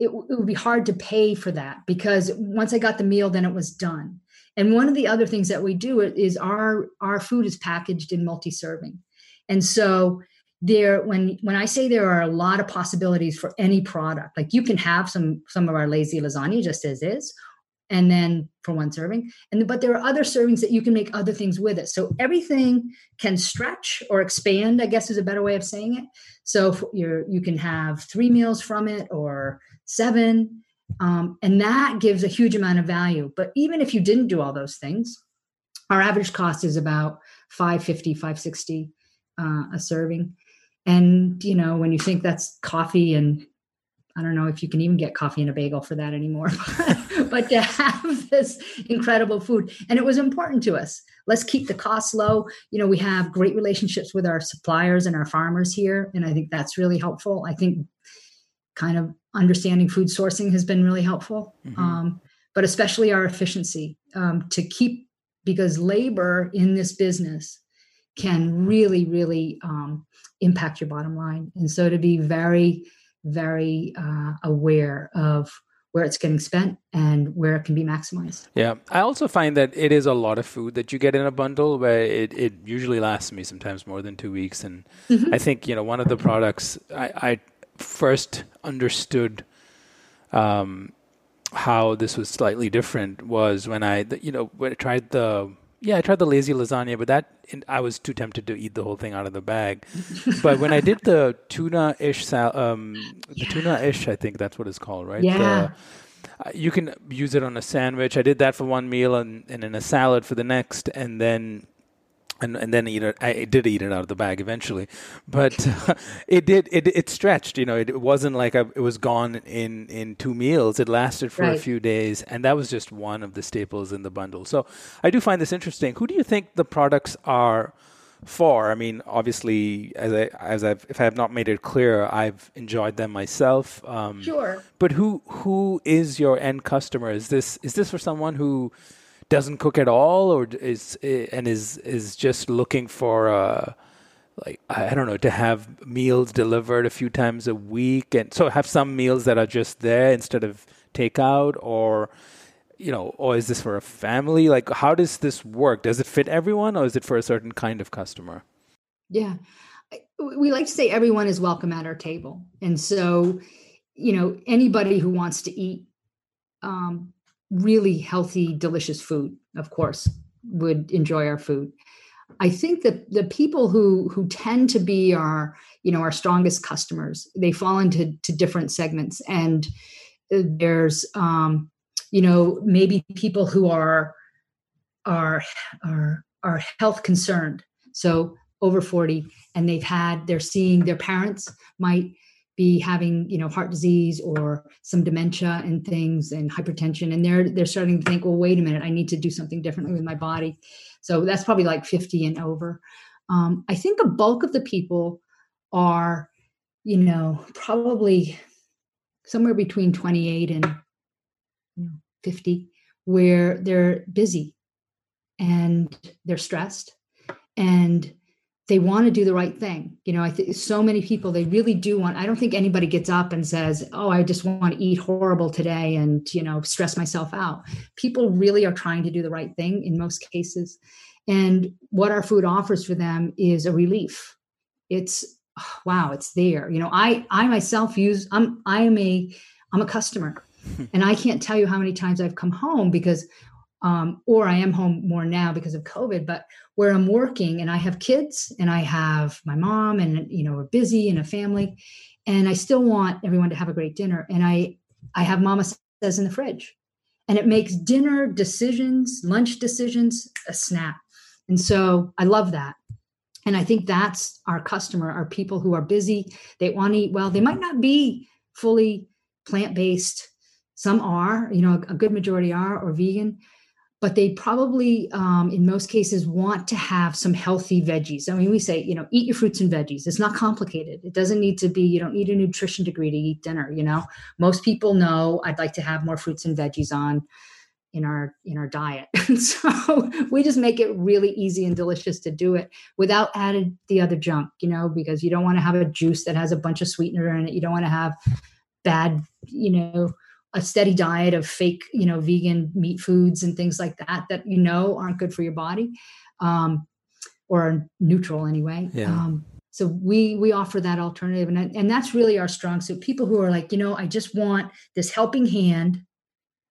It, it would be hard to pay for that, because once I got the meal, then it was done. And one of the other things that we do is our, our food is packaged in multi-serving. And so there, when, when I say there are a lot of possibilities for any product, like you can have some, some of our lazy lasagna just as is, and then for one serving, and, but there are other servings that you can make other things with it. So everything can stretch or expand, I guess is a better way of saying it. So you're, you can have three meals from it or seven. Um, and that gives a huge amount of value. But even if you didn't do all those things, our average cost is about five fifty, five sixty uh, a serving. And, you know, when you think that's coffee, and I don't know if you can even get coffee and a bagel for that anymore, but, but to have this incredible food. And it was important to us. Let's keep the costs low. You know, we have great relationships with our suppliers and our farmers here. And I think that's really helpful. I think kind of understanding food sourcing has been really helpful, mm-hmm. um, but especially our efficiency um, to keep, because labor in this business can really, really um, impact your bottom line. And so to be very, very uh, aware of where it's getting spent and where it can be maximized. Yeah. I also find that it is a lot of food that you get in a bundle, where it, it usually lasts me sometimes more than two weeks. And mm-hmm. I think, you know, one of the products I, I first understood um, how this was slightly different was when I, you know, when I tried the, yeah, I tried the lazy lasagna, but that, I was too tempted to eat the whole thing out of the bag. But when I did the tuna-ish, sal- um, the yeah. tuna-ish, I think that's what it's called, right? Yeah. The, uh, you can use it on a sandwich. I did that for one meal and, and in a salad for the next, and then And and then eat it. I did eat it out of the bag eventually, but uh, it did. It it stretched. You know, it, it wasn't like I, it was gone in, in two meals. It lasted for right. a few days, and that was just one of the staples in the bundle. So I do find this interesting. Who do you think the products are for? I mean, obviously, as I as I've if I have not made it clear, I've enjoyed them myself. Um, sure. But who who is your end customer? Is this is this for someone who doesn't cook at all, or is and is is just looking for uh, like I don't know, to have meals delivered a few times a week, and so have some meals that are just there instead of takeout, or you know, or is this for a family? Like, how does this work? Does it fit everyone, or is it for a certain kind of customer? Yeah, we like to say everyone is welcome at our table, and so you know, anybody who wants to eat Um, really healthy, delicious food, of course, would enjoy our food. I think that the people who who tend to be our, you know, our strongest customers, they fall into to different segments. And there's, um, you know, maybe people who are are are are health concerned, so over forty, and they've had, they're seeing their parents might be having, you know, heart disease or some dementia and things and hypertension. And they're, they're starting to think, well, wait a minute, I need to do something differently with my body. So that's probably like fifty and over. Um, I think a bulk of the people are, you know, probably somewhere between twenty-eight and you know, fifty, where they're busy and they're stressed and they want to do the right thing. You know, I think so many people, they really do want, I don't think anybody gets up and says, oh, I just want to eat horrible today and, you know, stress myself out. People really are trying to do the right thing in most cases. And what our food offers for them is a relief. It's, oh, wow, it's there. You know, I, I myself use, I'm, I am a, I'm a customer and I can't tell you how many times I've come home because Um, or I am home more now because of COVID, but where I'm working and I have kids and I have my mom and, you know, we're busy and a family, and I still want everyone to have a great dinner. And I, I have Mama Says in the fridge, and it makes dinner decisions, lunch decisions, a snap. And so I love that. And I think that's our customer, our people who are busy. They want to eat well. They might not be fully plant-based. Some are, you know, a good majority are, or vegan. But they probably, um, in most cases, want to have some healthy veggies. I mean, we say, you know, eat your fruits and veggies. It's not complicated. It doesn't need to be, you don't need a nutrition degree to eat dinner. You know, most people know I'd like to have more fruits and veggies on in our, in our diet. So we just make it really easy and delicious to do it without adding the other junk, you know, because you don't want to have a juice that has a bunch of sweetener in it. You don't want to have bad, you know, a steady diet of fake, you know, vegan meat foods and things like that, that, you know, aren't good for your body, um, or neutral anyway. Yeah. Um, so we, we offer that alternative, and, and that's really our strong suit. People who are like, you know, I just want this helping hand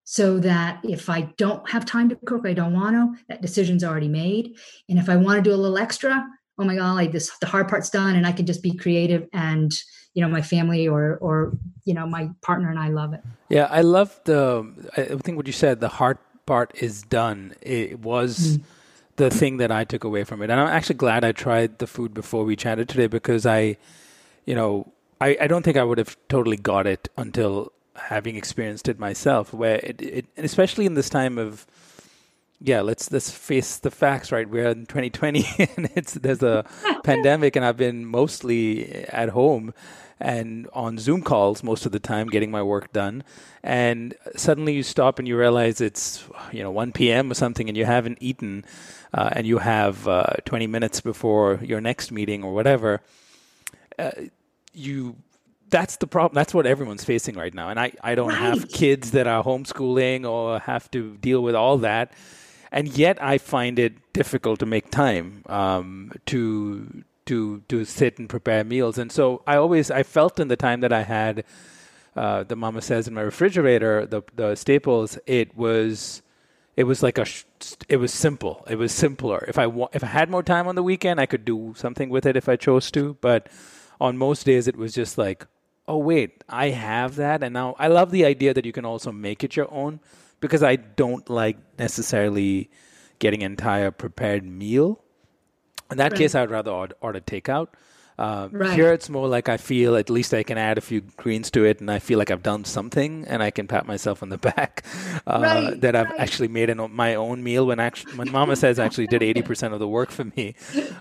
so that if I don't have time to cook, I don't want to, that decision's already made. And if I want to do a little extra, oh my God, like this, the hard part's done and I can just be creative, and, you know, my family or, or, you know, my partner and I love it. Yeah. I love the, I think what you said, the hard part is done. It was mm. the thing that I took away from it. And I'm actually glad I tried the food before we chatted today, because I, you know, I, I don't think I would have totally got it until having experienced it myself, where it, it and especially in this time of, yeah, let's let's face the facts, right? We're in twenty twenty and it's there's a pandemic, and I've been mostly at home and on Zoom calls most of the time getting my work done. And suddenly you stop and you realize it's, you know, one p.m. or something, and you haven't eaten, uh, and you have uh, twenty minutes before your next meeting or whatever. Uh, you... That's the problem. That's what everyone's facing right now. And I, I don't right. have kids that are homeschooling or have to deal with all that. And yet I find it difficult to make time um, to to to sit and prepare meals. And so I always I felt in the time that I had uh, the Mama Says in my refrigerator, the the staples, it was it was like a it was simple. It was simpler. If I wa- if I had more time on the weekend, I could do something with it if I chose to. But on most days, it was just like, oh, wait, I have that. And now I love the idea that you can also make it your own, because I don't like necessarily getting an entire prepared meal. In that right. case, I'd rather order, order takeout. Uh, right. Here, it's more like I feel at least I can add a few greens to it, and I feel like I've done something, and I can pat myself on the back uh, right, that I've right. actually made an, my own meal. When actually, when Mama Says actually did eighty percent of the work for me,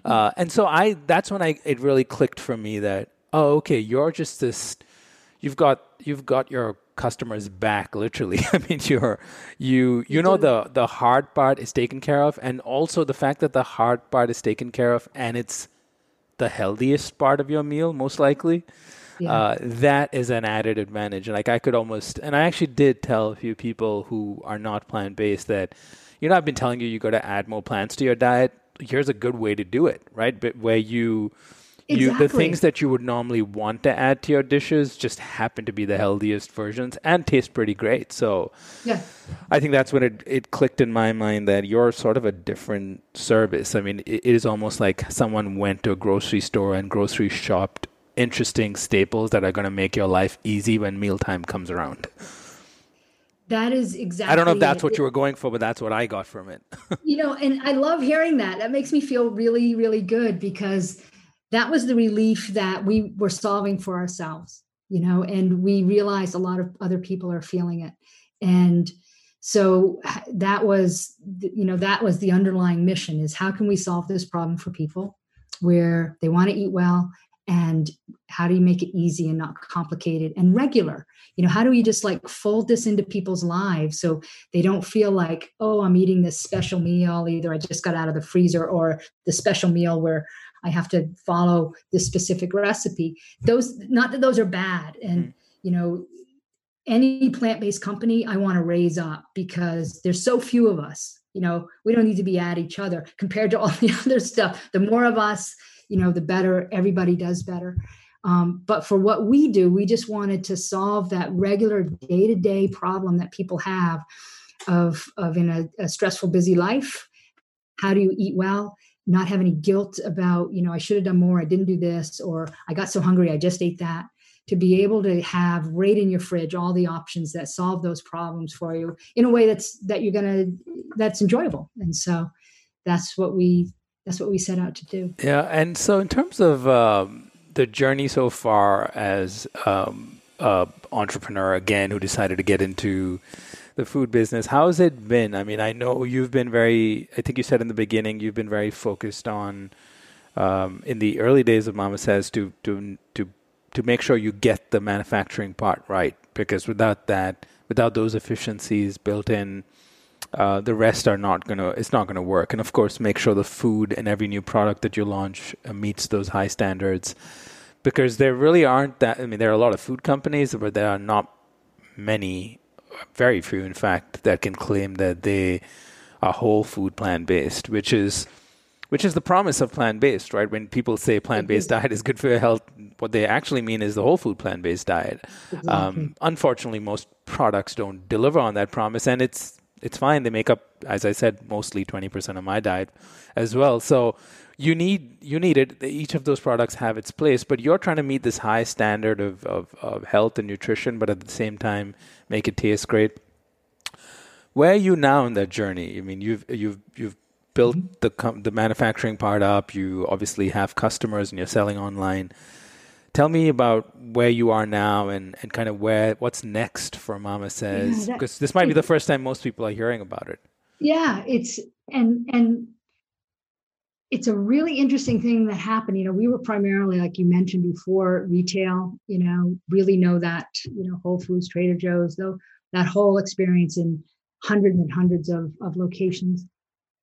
uh, and so I that's when I it really clicked for me that, oh, okay, you're just this, you've got you've got your customers' back, literally. I mean, you're you you know the the hard part is taken care of, and also the fact that the hard part is taken care of, and it's the healthiest part of your meal, most likely, yeah. uh, that is an added advantage. And like I could almost, and I actually did tell a few people who are not plant-based that, you know, I've been telling you, you got to add more plants to your diet. Here's a good way to do it, right? But where you, exactly. you, the things that you would normally want to add to your dishes just happen to be the healthiest versions and taste pretty great. So yeah. I think that's when it, it clicked in my mind that you're sort of a different service. I mean, it, it is almost like someone went to a grocery store and grocery shopped interesting staples that are going to make your life easy when mealtime comes around. That is exactly I don't know if that's it. what you were going for, but that's what I got from it. You know, and I love hearing that. That makes me feel really, really good, because that was the relief that we were solving for ourselves, you know, and we realized a lot of other people are feeling it. And so that was, you know, that was the underlying mission, is how can we solve this problem for people where they want to eat well, and how do you make it easy and not complicated and regular? You know, how do we just like fold this into people's lives so they don't feel like, oh, I'm eating this special meal, either I just got out of the freezer, or the special meal where I have to follow this specific recipe. Those, not that those are bad. And, you know, any plant-based company I want to raise up because there's so few of us, you know, we don't need to be at each other compared to all the other stuff. The more of us, you know, the better, everybody does better. Um, but for what we do, we just wanted to solve that regular day-to-day problem that people have of, of in a, a stressful, busy life. How do you eat well? Not have any guilt about, you know, I should have done more, I didn't do this, or I got so hungry, I just ate that. To be able to have right in your fridge all the options that solve those problems for you in a way that's that you're gonna that's enjoyable. And so that's what we that's what we set out to do. Yeah, and so in terms of um, the journey so far as um, an entrepreneur again who decided to get into the food business, how has it been? I mean, I know you've been very, I think you said in the beginning, you've been very focused on, um, in the early days of Mama Says, to to to to make sure you get the manufacturing part right, because without that, without those efficiencies built in, uh, the rest are not gonna, it's not gonna work. And of course, make sure the food and every new product that you launch meets those high standards, because there really aren't that. I mean, there are a lot of food companies, but there are not many. Very few, in fact, that can claim that they are whole food plant-based, which is which is the promise of plant-based, right? When people say plant-based mm-hmm. diet is good for your health, what they actually mean is the whole food plant-based diet. Mm-hmm. Um, unfortunately, most products don't deliver on that promise, and it's it's fine. They make up, as I said, mostly twenty percent of my diet as well. So you need you need it. Each of those products have its place, but you're trying to meet this high standard of, of, of health and nutrition, but at the same time, make it taste great. Where are you now in that journey? I mean, you've you've you've built mm-hmm. the com- the manufacturing part up. You obviously have customers, and you're selling online. Tell me about where you are now, and, and kind of where what's next for Mama Says, yeah, because this might be the first time most people are hearing about it. Yeah, it's and and. It's a really interesting thing that happened. You know, we were primarily, like you mentioned before, retail, you know, really know that, you know, Whole Foods, Trader Joe's, though, that whole experience in hundreds and hundreds of, of locations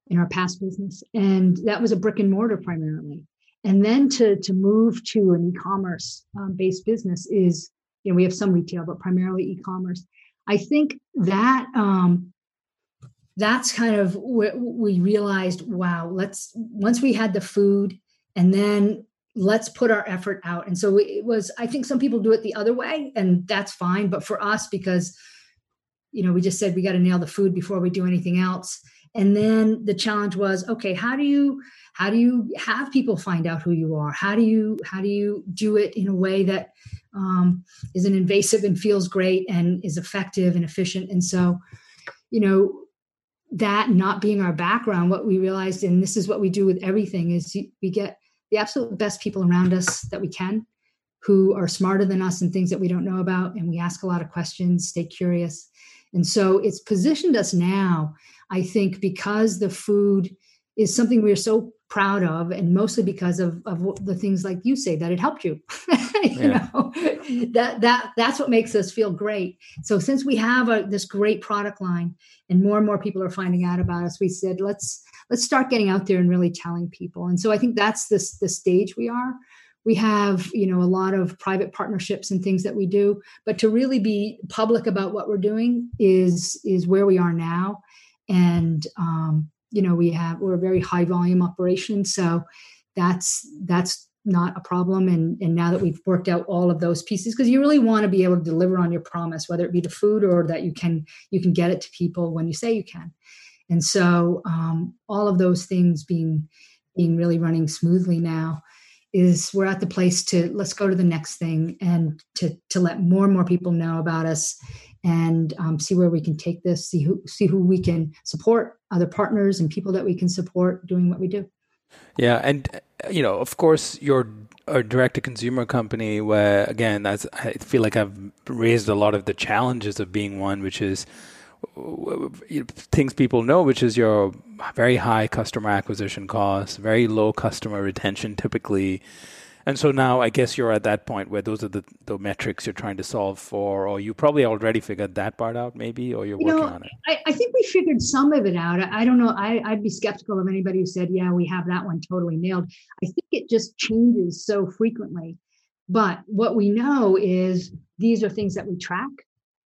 in our past business. And that was a brick and mortar primarily. And then to, to move to an e-commerce um, based business is, you know, we have some retail, but primarily e-commerce. I think that, um, that's kind of where we realized, wow, let's, once we had the food and then let's put our effort out. And so it was, I think some people do it the other way and that's fine. But for us, because, you know, we just said, we got to nail the food before we do anything else. And then the challenge was, okay, how do you, how do you have people find out who you are? How do you, how do you do it in a way that um, isn't invasive and feels great and is effective and efficient? And so, you know, that not being our background, what we realized, and this is what we do with everything, is we get the absolute best people around us that we can, who are smarter than us and things that we don't know about. And we ask a lot of questions, stay curious. And so it's positioned us now, I think, because the food is something we're so proud of, and mostly because of, of the things like you say, that it helped you, you yeah. know, that, that, that's what makes us feel great. So since we have a, this great product line and more and more people are finding out about us, we said, let's, let's start getting out there and really telling people. And so I think that's this, the stage we are. We have, you know, a lot of private partnerships and things that we do, but to really be public about what we're doing is, is where we are now. And, um, you know, we have, we're a very high volume operation. So that's, that's not a problem. And, and now that we've worked out all of those pieces, because you really want to be able to deliver on your promise, whether it be the food or that you can, you can get it to people when you say you can. And so um, all of those things being, being really running smoothly now is we're at the place to let's go to the next thing and to, to let more and more people know about us and um, see where we can take this, see who, see who we can support, other partners and people that we can support doing what we do. Yeah. And, you know, of course, you're a direct-to-consumer company where, again, that's, I feel like I've raised a lot of the challenges of being one, which is things people know, which is your very high customer acquisition costs, very low customer retention typically. And so now I guess you're at that point where those are the, the metrics you're trying to solve for, or you probably already figured that part out maybe, or you're you working know, on it. I, I think we figured some of it out. I, I don't know. I, I'd be skeptical of anybody who said, yeah, we have that one totally nailed. I think it just changes so frequently. But what we know is these are things that we track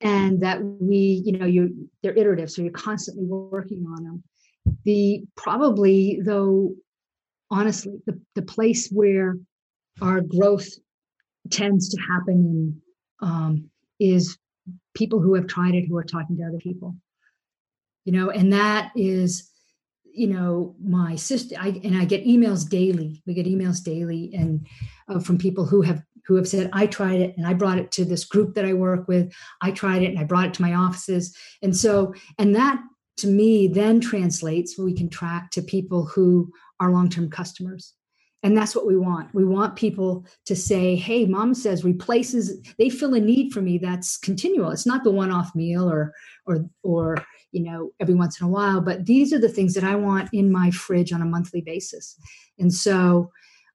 and that we, you know, you they're iterative. So you're constantly working on them. The probably though, honestly, the, the place where our growth tends to happen um, is people who have tried it, who are talking to other people, you know, and that is, you know, my sister, I, and I get emails daily. We get emails daily and uh, from people who have, who have said, I tried it and I brought it to this group that I work with. I tried it and I brought it to my offices. And so, and that to me then translates, we can track to people who are long-term customers. And that's what we want. We want people to say, hey, Mama Says replaces, they feel a need for me that's continual. It's not the one-off meal or, or, or, you know, every once in a while, but these are the things that I want in my fridge on a monthly basis. And so,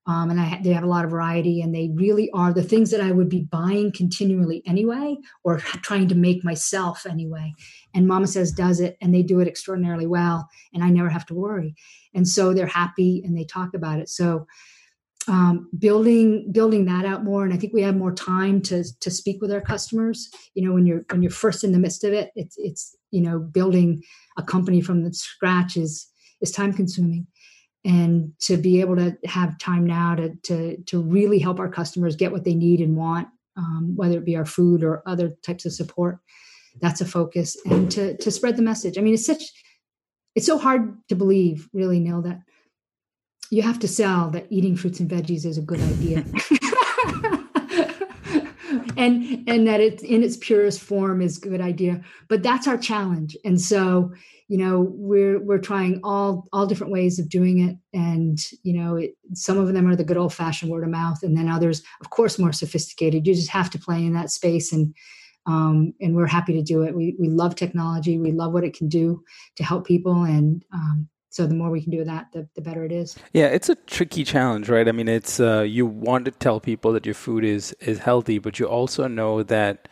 um, and I, they have a lot of variety and they really are the things that I would be buying continually anyway, or trying to make myself anyway. And Mama Says does it and they do it extraordinarily well. And I never have to worry. And so they're happy and they talk about it. So um, building building that out more. And I think we have more time to to speak with our customers. You know, when you're when you're first in the midst of it, it's it's you know, building a company from the scratch is is time consuming. And to be able to have time now to to to really help our customers get what they need and want, um, whether it be our food or other types of support, that's a focus. And to to spread the message. I mean, it's such it's so hard to believe, really, Nil, that you have to sell that eating fruits and veggies is a good idea, and and that it in its purest form is a good idea. But that's our challenge, and so. You know, we're we're trying all all different ways of doing it, and you know, it, some of them are the good old fashioned word of mouth, and then others, of course, more sophisticated. You just have to play in that space, and um, and we're happy to do it. We we love technology. We love what it can do to help people, and um, so the more we can do that, the the better it is. Yeah, it's a tricky challenge, right? I mean, it's uh, you want to tell people that your food is is healthy, but you also know that.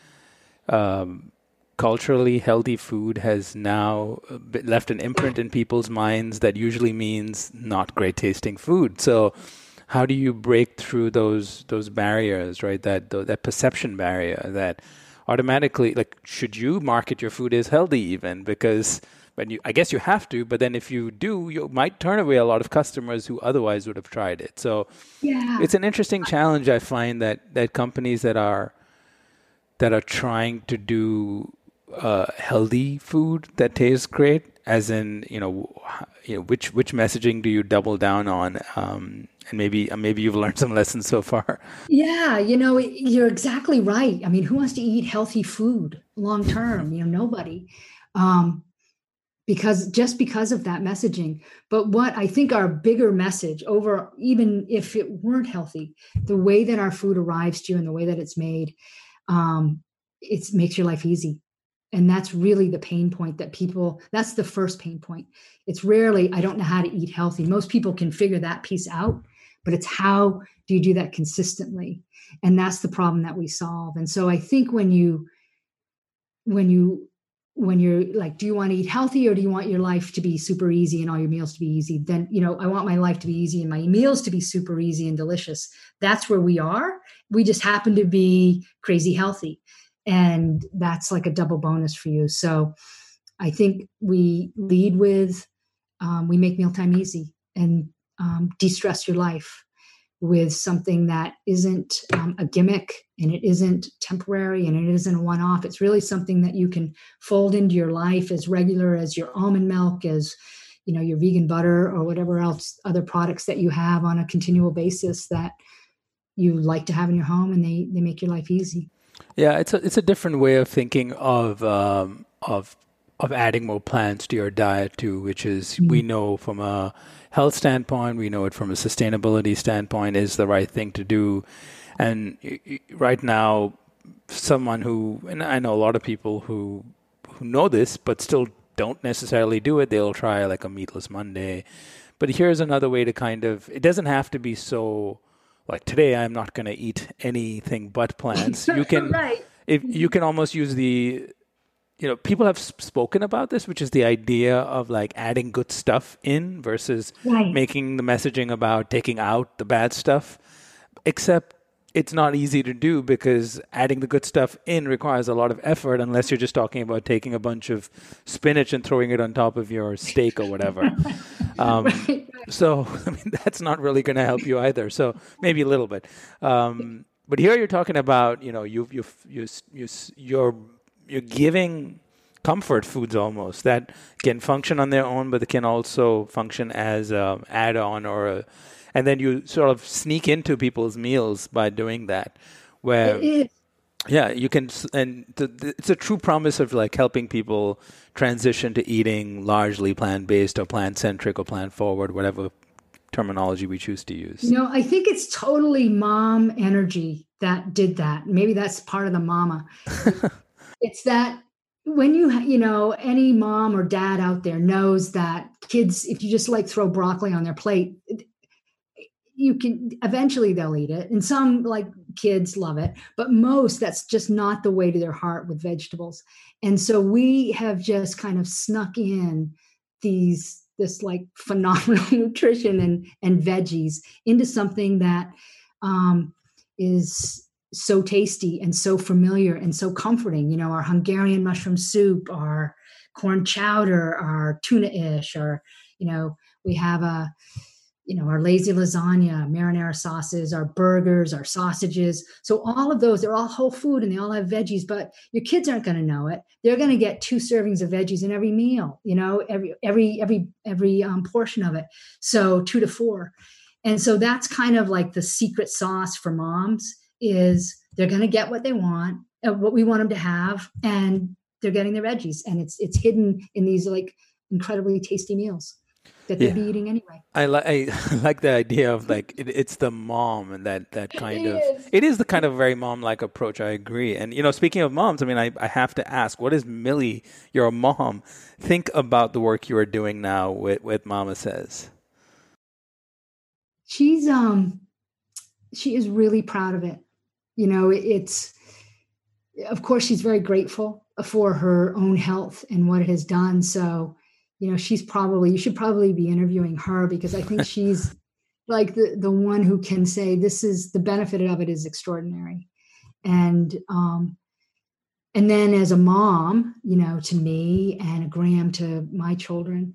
Um, Culturally healthy food has now left an imprint in people's minds that usually means not great tasting food. So how do you break through those those barriers, right? That that perception barrier that automatically, like, should you market your food as healthy even? Because when you, I guess you have to, but then if you do, you might turn away a lot of customers who otherwise would have tried it. So yeah. It's an interesting challenge, I find, that that companies that are that are trying to do Uh, healthy food that tastes great, as in you know, you know which which messaging do you double down on, um, and maybe maybe you've learned some lessons so far. Yeah, you know, you're exactly right. I mean, who wants to eat healthy food long term? You know, nobody, um, because just because of that messaging. But what I think our bigger message over, even if it weren't healthy, the way that our food arrives to you and the way that it's made, um, it makes your life easy. And that's really the pain point that people, that's the first pain point. It's rarely, I don't know how to eat healthy. Most people can figure that piece out, but it's how do you do that consistently? And that's the problem that we solve. And so I think when you, when you, when you're like, do you want to eat healthy or do you want your life to be super easy and all your meals to be easy? Then, you know, I want my life to be easy and my meals to be super easy and delicious. That's where we are. We just happen to be crazy healthy. And that's like a double bonus for you. So I think we lead with, um, we make mealtime easy and um, de-stress your life with something that isn't um, a gimmick and it isn't temporary and it isn't a one-off. It's really something that you can fold into your life as regular as your almond milk, as you know, your vegan butter or whatever else, other products that you have on a continual basis that you like to have in your home, and they they make your life easy. Yeah, it's a it's a different way of thinking of um, of of adding more plants to your diet too, which is we know from a health standpoint, we know it from a sustainability standpoint is the right thing to do. And right now, someone who, and I know a lot of people who who know this but still don't necessarily do it, they'll try like a meatless Monday. But here's another way to kind of, it doesn't have to be so like today I'm not going to eat anything but plants. You can, right. if you can almost use the, you know, people have spoken about this, which is the idea of like adding good stuff in versus right. making the messaging about taking out the bad stuff, except it's not easy to do because adding the good stuff in requires a lot of effort unless you're just talking about taking a bunch of spinach and throwing it on top of your steak or whatever. Um, right. So I mean, that's not really going to help you either. So maybe a little bit. Um, but here you're talking about, you know, you you you you you're you're giving comfort foods almost that can function on their own, but they can also function as an add-on or a, and then you sort of sneak into people's meals by doing that. Where, it is. Yeah, you can, and the, the, it's a true promise of like helping people transition to eating largely plant-based or plant-centric or plant-forward, whatever terminology we choose to use. You know, I think it's totally mom energy that did that. Maybe that's part of the mama. It's that when you, you know, any mom or dad out there knows that kids, if you just like throw broccoli on their plate, you can eventually they'll eat it. And some like kids love it, but most that's just not the way to their heart with vegetables. And so we have just kind of snuck in these, this like phenomenal nutrition and, and veggies into something that um, is so tasty and so familiar and so comforting. You know, our Hungarian mushroom soup, our corn chowder, our tuna ish, or, you know, we have a, you know, our lazy lasagna, marinara sauces, our burgers, our sausages. So all of those, they're all whole food and they all have veggies, but your kids aren't going to know it. They're going to get two servings of veggies in every meal, you know, every, every, every, every um, portion of it. So two to four. And so that's kind of like the secret sauce for moms is they're going to get what they want, uh, what we want them to have, and they're getting their veggies. And it's, it's hidden in these like incredibly tasty meals that they'd yeah. be eating anyway. I, li- I like the idea of like, it, it's the mom and that, that kind it of, is. It is the kind of very mom-like approach. I agree. And, you know, speaking of moms, I mean, I, I have to ask, what does Millie, your mom, think about the work you are doing now with, with Mama Says? She's, um, she is really proud of it. You know, it, it's, of course, she's very grateful for her own health and what it has done. So, you know, she's probably, you should probably be interviewing her because I think she's like the, the one who can say this is the benefit of it is extraordinary. And, um, and then as a mom, you know, to me and a Graham to my children,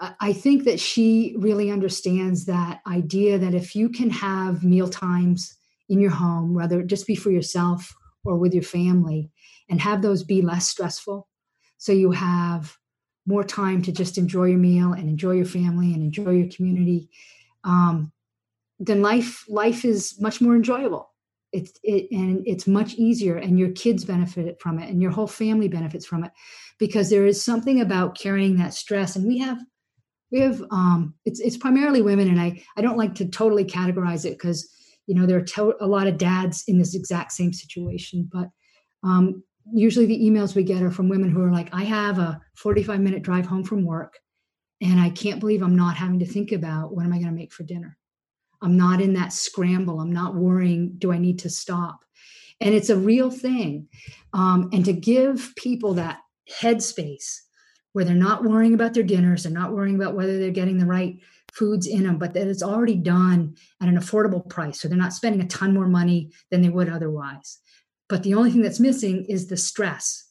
I, I think that she really understands that idea that if you can have meal times in your home, whether it just be for yourself or with your family, and have those be less stressful. So you have more time to just enjoy your meal and enjoy your family and enjoy your community, um, then life life is much more enjoyable. It's it, and it's much easier, and your kids benefit from it, and your whole family benefits from it, because there is something about carrying that stress. And we have we have um, it's it's primarily women, and I I don't like to totally categorize it because you know there are to- a lot of dads in this exact same situation, but. Um, Usually the emails we get are from women who are like, I have a forty-five minute drive home from work and I can't believe I'm not having to think about what am I going to make for dinner? I'm not in that scramble. I'm not worrying. Do I need to stop? And it's a real thing. Um, and to give people that headspace where they're not worrying about their dinners and not worrying about whether they're getting the right foods in them, but that it's already done at an affordable price. So they're not spending a ton more money than they would otherwise. But the only thing that's missing is the stress.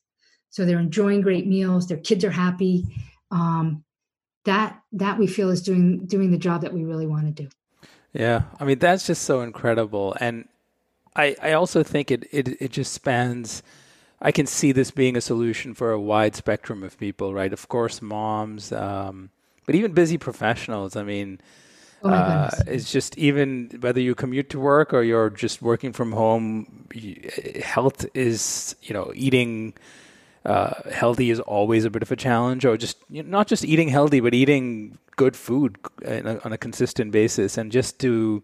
So they're enjoying great meals. Their kids are happy. Um, that that we feel is doing doing the job that we really want to do. Yeah, I mean that's just so incredible, and I I also think it it it just spans. I can see this being a solution for a wide spectrum of people, right? Of course, moms, um, but even busy professionals. I mean. Oh uh, it's just even whether you commute to work or you're just working from home, health is, you know, eating uh, healthy is always a bit of a challenge, or just you know, not just eating healthy, but eating good food a, on a consistent basis. And just to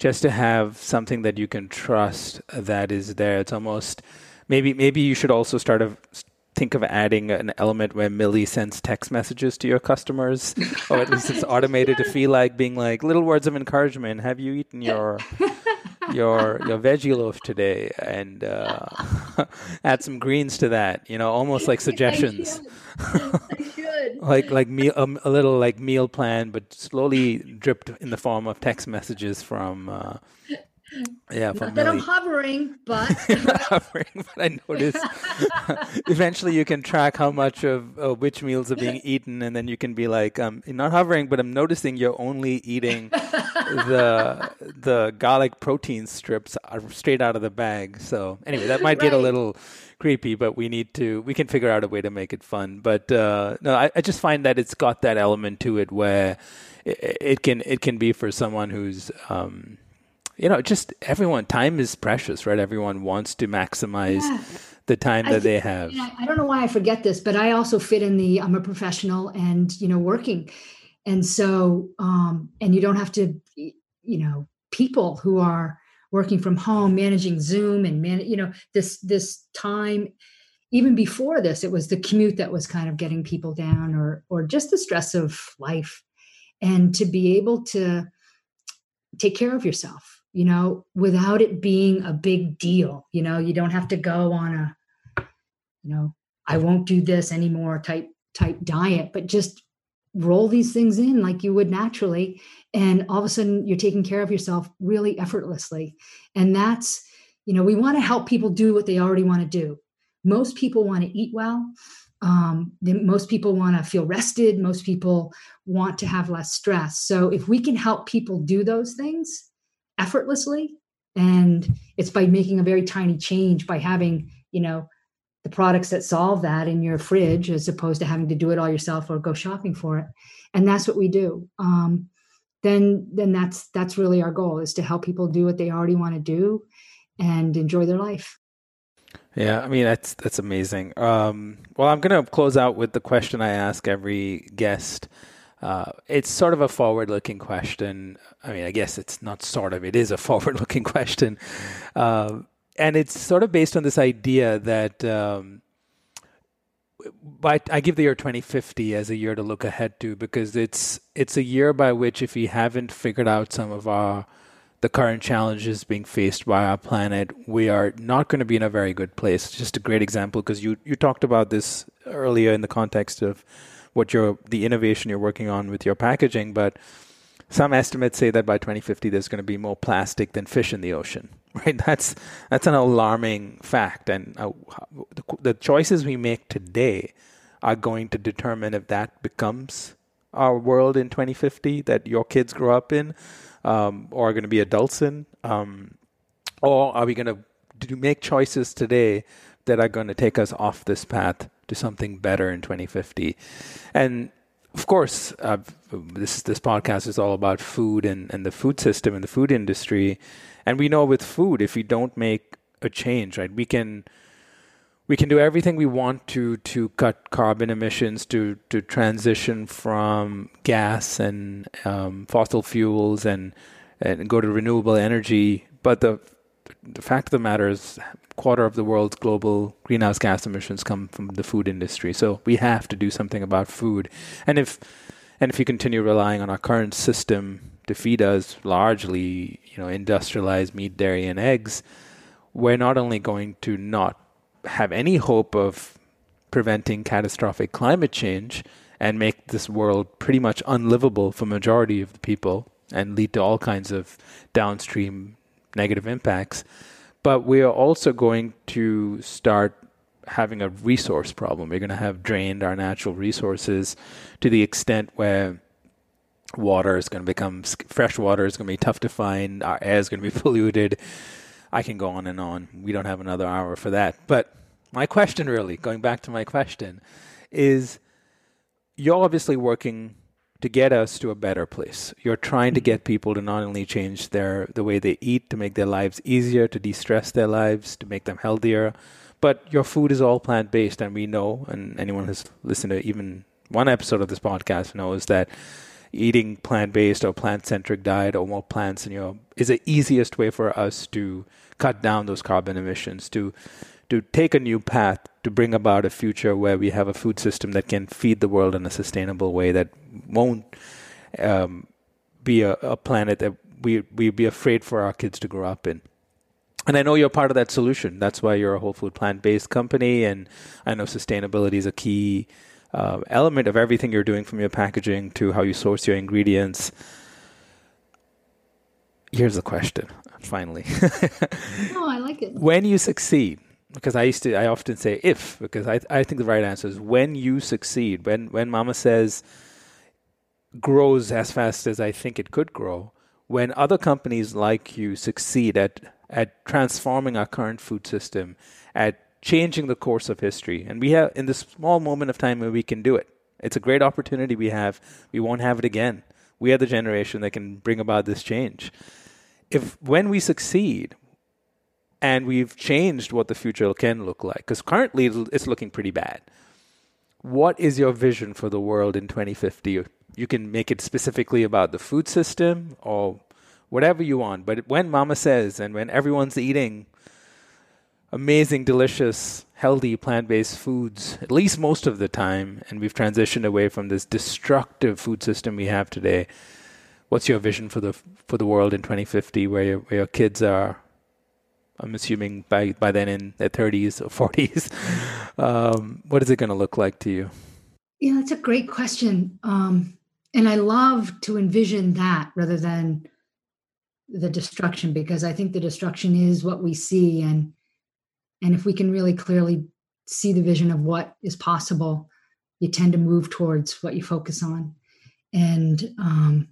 just to have something that you can trust that is there. It's almost maybe maybe you should also start a think of adding an element where Millie sends text messages to your customers, or at least it's automated to feel like being like little words of encouragement. Have you eaten your your your veggie loaf today? And uh, add some greens to that. You know, almost like suggestions. I should. I should. like like meal, um, a little like meal plan, but slowly dripped in the form of text messages from. Uh, Yeah, not that I'm hovering, but hovering, but I noticed. Eventually, you can track how much of uh, which meals are being eaten, and then you can be like, "I'm um, not hovering, but I'm noticing you're only eating the the garlic protein strips straight out of the bag." So, anyway, that might right. get a little creepy, but we need to we can figure out a way to make it fun. But uh, no, I, I just find that it's got that element to it where it, it can it can be for someone who's. Um, You know, just everyone, time is precious, right? Everyone wants to maximize yeah. the time that think, they have. I don't know why I forget this, but I also fit in the, I'm a professional and, you know, working. And so, um, and you don't have to, you know, people who are working from home, managing Zoom and, man, you know, this, this time, even before this, it was the commute that was kind of getting people down or, or just the stress of life. And to be able to take care of yourself. You know, without it being a big deal, you know, you don't have to go on a, you know, I won't do this anymore type, type diet, but just roll these things in like you would naturally. And all of a sudden you're taking care of yourself really effortlessly. And that's, you know, we want to help people do what they already want to do. Most people want to eat well. Um, most people want to feel rested. Most people want to have less stress. So if we can help people do those things effortlessly, and it's by making a very tiny change, by having, you know, the products that solve that in your fridge as opposed to having to do it all yourself or go shopping for it. And that's what we do. Um, then then that's that's really our goal, is to help people do what they already want to do and enjoy their life. Yeah, I mean, that's that's amazing. Um, well, I'm going to close out with the question I ask every guest. Uh, it's sort of a forward-looking question. I mean, I guess it's not sort of, it is a forward-looking question. Uh, and it's sort of based on this idea that um, by, I give the year twenty fifty as a year to look ahead to, because it's it's a year by which if we haven't figured out some of our the current challenges being faced by our planet, we are not going to be in a very good place. It's just a great example, because you, you talked about this earlier in the context of what your the innovation you're working on with your packaging, but some estimates say that by twenty fifty there's going to be more plastic than fish in the ocean, right? That's that's an alarming fact, and uh, the, the choices we make today are going to determine if that becomes our world in twenty fifty that your kids grow up in, um, or are going to be adults in, um, or are we going to do, make choices today that are going to take us off this path to something better in twenty fifty. And of course, uh, this this podcast is all about food and, and the food system and the food industry. And we know with food, if we don't make a change, right, we can we can do everything we want to to cut carbon emissions, to to transition from gas and um, fossil fuels and and go to renewable energy, but the The fact of the matter is a quarter of the world's global greenhouse gas emissions come from the food industry. So we have to do something about food. And if and if you continue relying on our current system to feed us largely, you know, industrialized meat, dairy, and eggs, we're not only going to not have any hope of preventing catastrophic climate change and make this world pretty much unlivable for majority of the people and lead to all kinds of downstream negative impacts, but we are also going to start having a resource problem. We're going to have drained our natural resources to the extent where water is going to become, fresh water is going to be tough to find, our air is going to be polluted. I can go on and on. We don't have another hour for that. But my question really, going back to my question, is you're obviously working to get us to a better place. You're trying to get people to not only change their the way they eat, to make their lives easier, to de-stress their lives, to make them healthier, but your food is all plant-based, and we know, and anyone who's listened to even one episode of this podcast knows that eating plant-based or plant-centric diet or more plants in your is the easiest way for us to cut down those carbon emissions, to to take a new path to bring about a future where we have a food system that can feed the world in a sustainable way, that won't um, be a, a planet that we, we'd be afraid for our kids to grow up in. And I know you're part of that solution. That's why you're a whole food plant-based company. And I know sustainability is a key uh, element of everything you're doing, from your packaging to how you source your ingredients. Here's the question, finally. Oh, I like it. When you succeed, because I used to, I often say if, because I, I think the right answer is when you succeed, when, when Mama Says grows as fast as I think it could grow, when other companies like you succeed at at transforming our current food system, at changing the course of history. And we have, in this small moment of time where we can do it, it's a great opportunity we have. We won't have it again. We are the generation that can bring about this change. If, when we succeed and we've changed what the future can look like, because currently it's looking pretty bad, what is your vision for the world in twenty fifty? You can make it specifically about the food system or whatever you want. But when Mama Says and when everyone's eating amazing, delicious, healthy, plant-based foods, at least most of the time, and we've transitioned away from this destructive food system we have today, what's your vision for the for the world in twenty fifty where your, where your kids are, I'm assuming, by, by then in their thirties or forties? Um, what is it going to look like to you? Yeah, that's a great question. Um, and I love to envision that rather than the destruction, because I think the destruction is what we see. And, and if we can really clearly see the vision of what is possible, you tend to move towards what you focus on. And, um,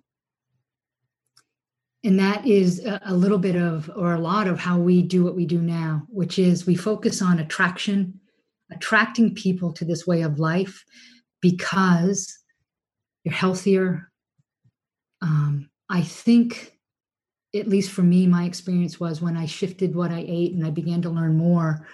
and that is a, a little bit of, or a lot of how we do what we do now, which is we focus on attraction, attracting people to this way of life because you're healthier. Um, I think, at least for me, my experience was when I shifted what I ate and I began to learn more,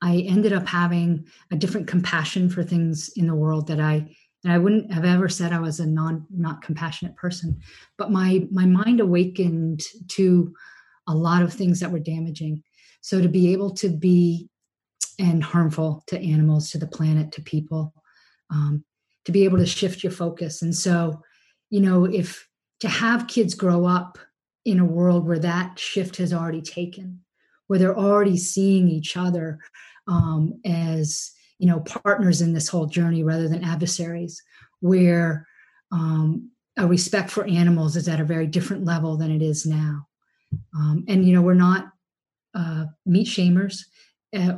I ended up having a different compassion for things in the world that I, and I wouldn't have ever said I was a non, not compassionate person, but my, my mind awakened to a lot of things that were damaging. So to be able to be, and harmful to animals, to the planet, to people, um, to be able to shift your focus. And so, you know, if to have kids grow up in a world where that shift has already taken, where they're already seeing each other um, as, you know, partners in this whole journey rather than adversaries, where um, a respect for animals is at a very different level than it is now. Um, and, you know, we're not uh, meat shamers. Uh,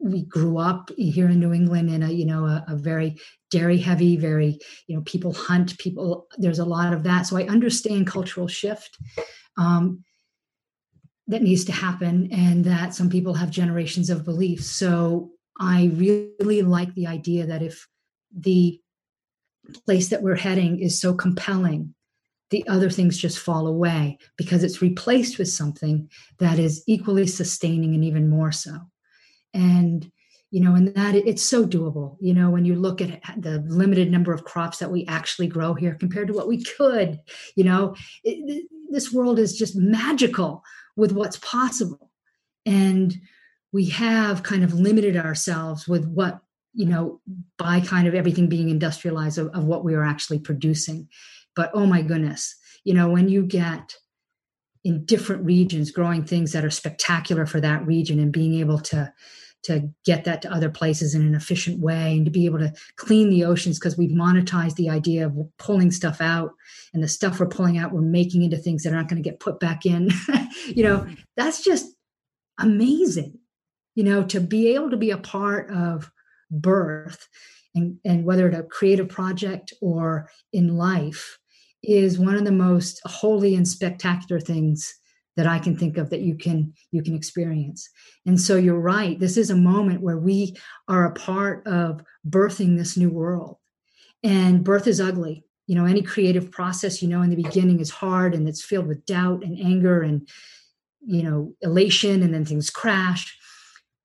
we grew up here in New England in a, you know, a, a very dairy heavy, very, you know, people hunt people. There's a lot of that. So I understand cultural shift um, that needs to happen, and that some people have generations of beliefs. So I really like the idea that if the place that we're heading is so compelling, the other things just fall away because it's replaced with something that is equally sustaining and even more so. And, you know, and that it's so doable, you know, when you look at the limited number of crops that we actually grow here compared to what we could, you know, it, this world is just magical with what's possible. And we have kind of limited ourselves with what, you know, by kind of everything being industrialized of, of what we are actually producing. But, oh, my goodness, you know, when you get in different regions, growing things that are spectacular for that region and being able to, to get that to other places in an efficient way, and to be able to clean the oceans, because we've monetized the idea of pulling stuff out, and the stuff we're pulling out, we're making into things that are not going to get put back in. You know, that's just amazing, you know, to be able to be a part of birth and, and whether to create a project or in life, is one of the most holy and spectacular things that I can think of that you can you can experience. And so you're right. This is a moment where we are a part of birthing this new world. And birth is ugly. You know, any creative process, you know, in the beginning is hard, and it's filled with doubt and anger and, you know, elation, and then things crash.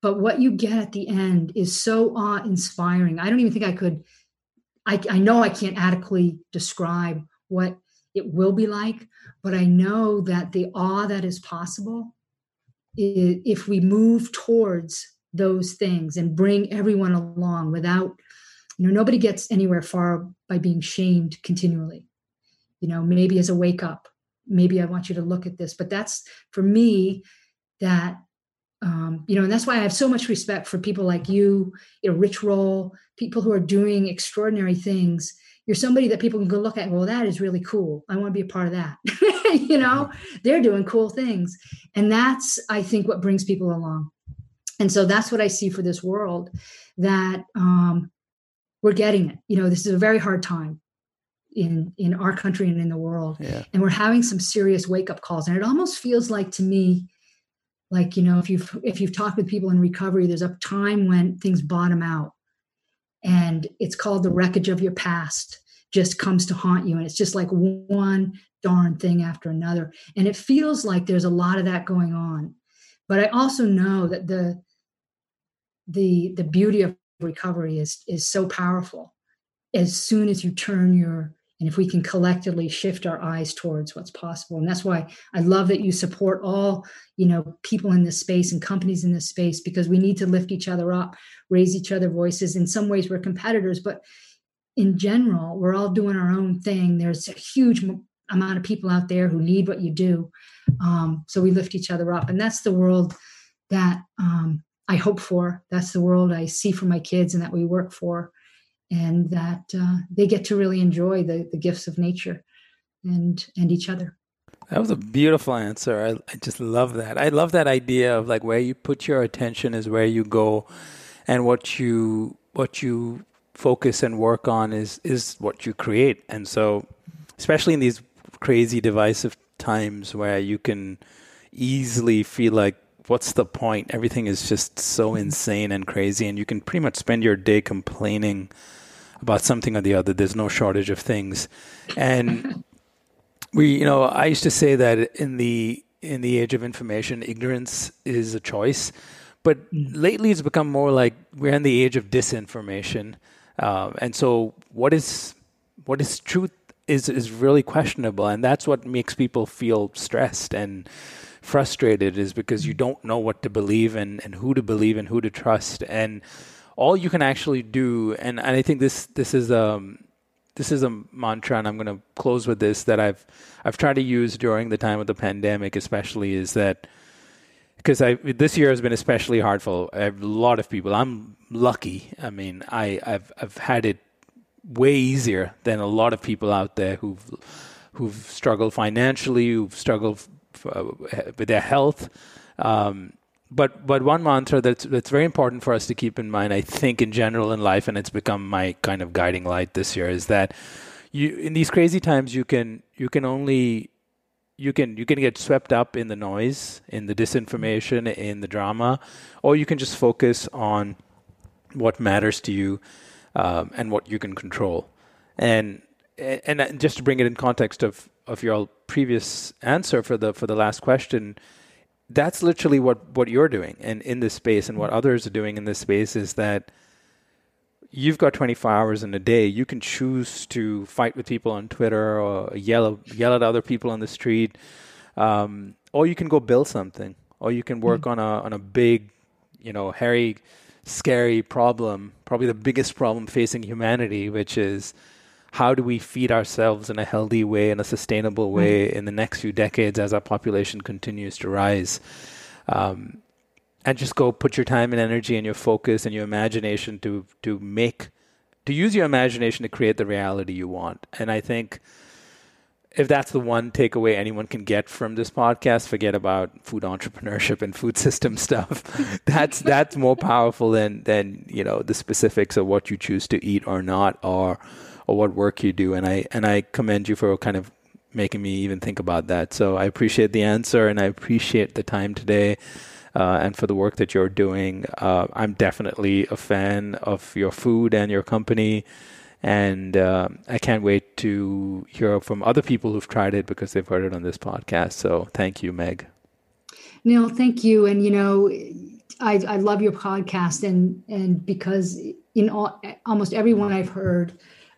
But what you get at the end is so awe-inspiring. I don't even think I could, I, I know I can't adequately describe what it will be like, but I know that the awe that is possible, if we move towards those things and bring everyone along without, you know, nobody gets anywhere far by being shamed continually. You know, maybe as a wake up, maybe I want you to look at this, but that's for me that, um, you know, and that's why I have so much respect for people like you, you know, Rich Roll, people who are doing extraordinary things. You're somebody that people can go look at. Well, that is really cool. I want to be a part of that. You know, they're doing cool things. And that's, I think, what brings people along. And so that's what I see for this world, that um, we're getting it. You know, this is a very hard time in, in our country and in the world. Yeah. And we're having some serious wake-up calls. And it almost feels like to me, like, you know, if you've, if you've talked with people in recovery, there's a time when things bottom out. And it's called the wreckage of your past just comes to haunt you. And it's just like one darn thing after another. And it feels like there's a lot of that going on. But I also know that the the the beauty of recovery is is so powerful as soon as you turn your, and if we can collectively shift our eyes towards what's possible. And that's why I love that you support all, you know, people in this space and companies in this space, because we need to lift each other up, raise each other voices. In some ways we're competitors, but in general, we're all doing our own thing. There's a huge amount of people out there who need what you do. Um, so we lift each other up, and that's the world that um, I hope for. That's the world I see for my kids and that we work for. And that uh, they get to really enjoy the, the gifts of nature and and each other. That was a beautiful answer. I, I just love that. I love that idea of like where you put your attention is where you go, and what you what you focus and work on is is what you create. And so, especially in these crazy divisive times where you can easily feel like, what's the point? Everything is just so insane and crazy, and you can pretty much spend your day complaining about something or the other. There's no shortage of things. And we, you know, I used to say that in the in the age of information, ignorance is a choice. But lately it's become more like we're in the age of disinformation. Uh, and so what is what is truth is is really questionable, and that's what makes people feel stressed and frustrated, is because you don't know what to believe and, and who to believe and who to trust. And all you can actually do, and, and I think this this is um this is a mantra, and I'm going to close with this, that I've I've tried to use during the time of the pandemic, especially, is that because I this year has been especially hard for a lot of people. I'm lucky. I mean, I I've I've had it way easier than a lot of people out there who've who've struggled financially, who've struggled with their health. Um, but but one mantra that's, that's very important for us to keep in mind, I think, in general in life, and it's become my kind of guiding light this year, is that you in these crazy times you can you can only you can you can get swept up in the noise, in the disinformation, in the drama, or you can just focus on what matters to you um, and what you can control. And and just to bring it in context of of your previous answer for the for the last question, that's literally what, what you're doing and in this space, and what others are doing in this space, is that you've got twenty-four hours in a day. You can choose to fight with people on Twitter or yell yell at other people on the street, um, or you can go build something, or you can work mm-hmm. on a on a big, you know, hairy, scary problem, probably the biggest problem facing humanity, which is, how do we feed ourselves in a healthy way, in a sustainable way, in the next few decades as our population continues to rise? Um, and just go put your time and energy and your focus and your imagination to to make, to use your imagination to create the reality you want. And I think if that's the one takeaway anyone can get from this podcast, forget about food entrepreneurship and food system stuff. that's that's more powerful than than you know the specifics of what you choose to eat or not, or or what work you do. And I and I commend you for kind of making me even think about that. So I appreciate the answer, and I appreciate the time today uh, and for the work that you're doing. Uh, I'm definitely a fan of your food and your company, and uh, I can't wait to hear from other people who've tried it, because they've heard it on this podcast. So thank you, Meg. Nil, thank you. And, you know, I, I love your podcast, and, and because in all, almost everyone I've heard,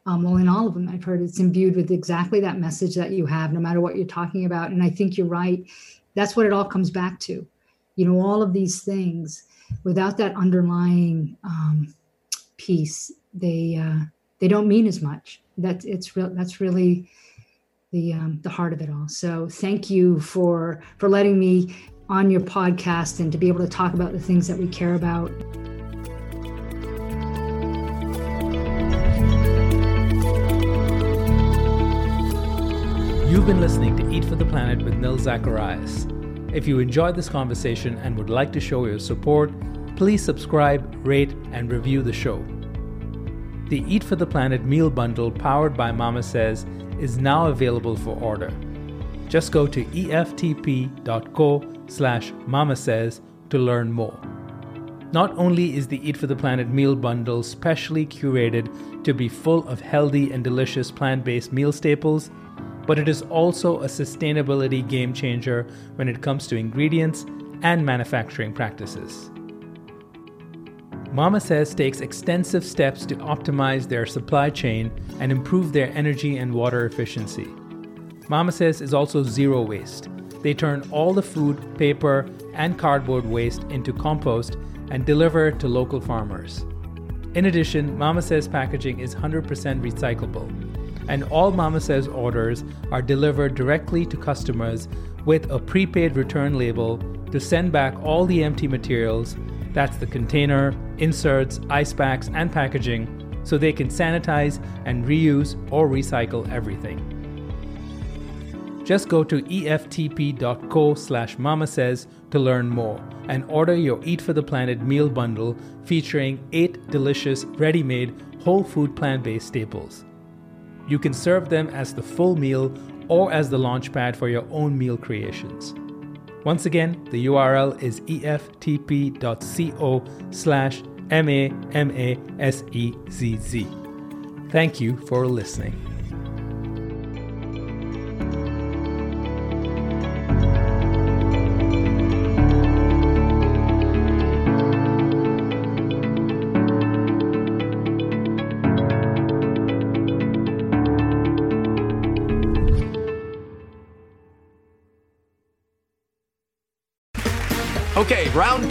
Um, well, in all of them, I've heard it's imbued with exactly that message that you have, no matter what you're talking about. And I think you're right. That's what it all comes back to. You know, all of these things without that underlying um, piece, they uh, they don't mean as much. That's it's real. That's really the um, the heart of it all. So thank you for for letting me on your podcast and to be able to talk about the things that we care about. You've been listening to Eat for the Planet with Nil Zacharias. If you enjoyed this conversation and would like to show your support, please subscribe, rate, and review the show. The Eat for the Planet meal bundle powered by Mama Says is now available for order. Just go to e f t p dot c o slash mama says to learn more. Not only is the Eat for the Planet meal bundle specially curated to be full of healthy and delicious plant-based meal staples, but it is also a sustainability game changer when it comes to ingredients and manufacturing practices. Mama Says takes extensive steps to optimize their supply chain and improve their energy and water efficiency. Mama Says is also zero waste. They turn all the food, paper, and cardboard waste into compost and deliver it to local farmers. In addition, Mama Says packaging is one hundred percent recyclable, and all Mama Says orders are delivered directly to customers with a prepaid return label to send back all the empty materials, that's the container, inserts, ice packs, and packaging, so they can sanitize and reuse or recycle everything. Just go to e f t p dot c o slash mama says to learn more and order your Eat for the Planet meal bundle featuring eight delicious ready-made whole food plant-based staples. You can serve them as the full meal or as the launchpad for your own meal creations. Once again, the U R L is e f t p dot c o slash m a m a s e z z. Thank you for listening. Okay, round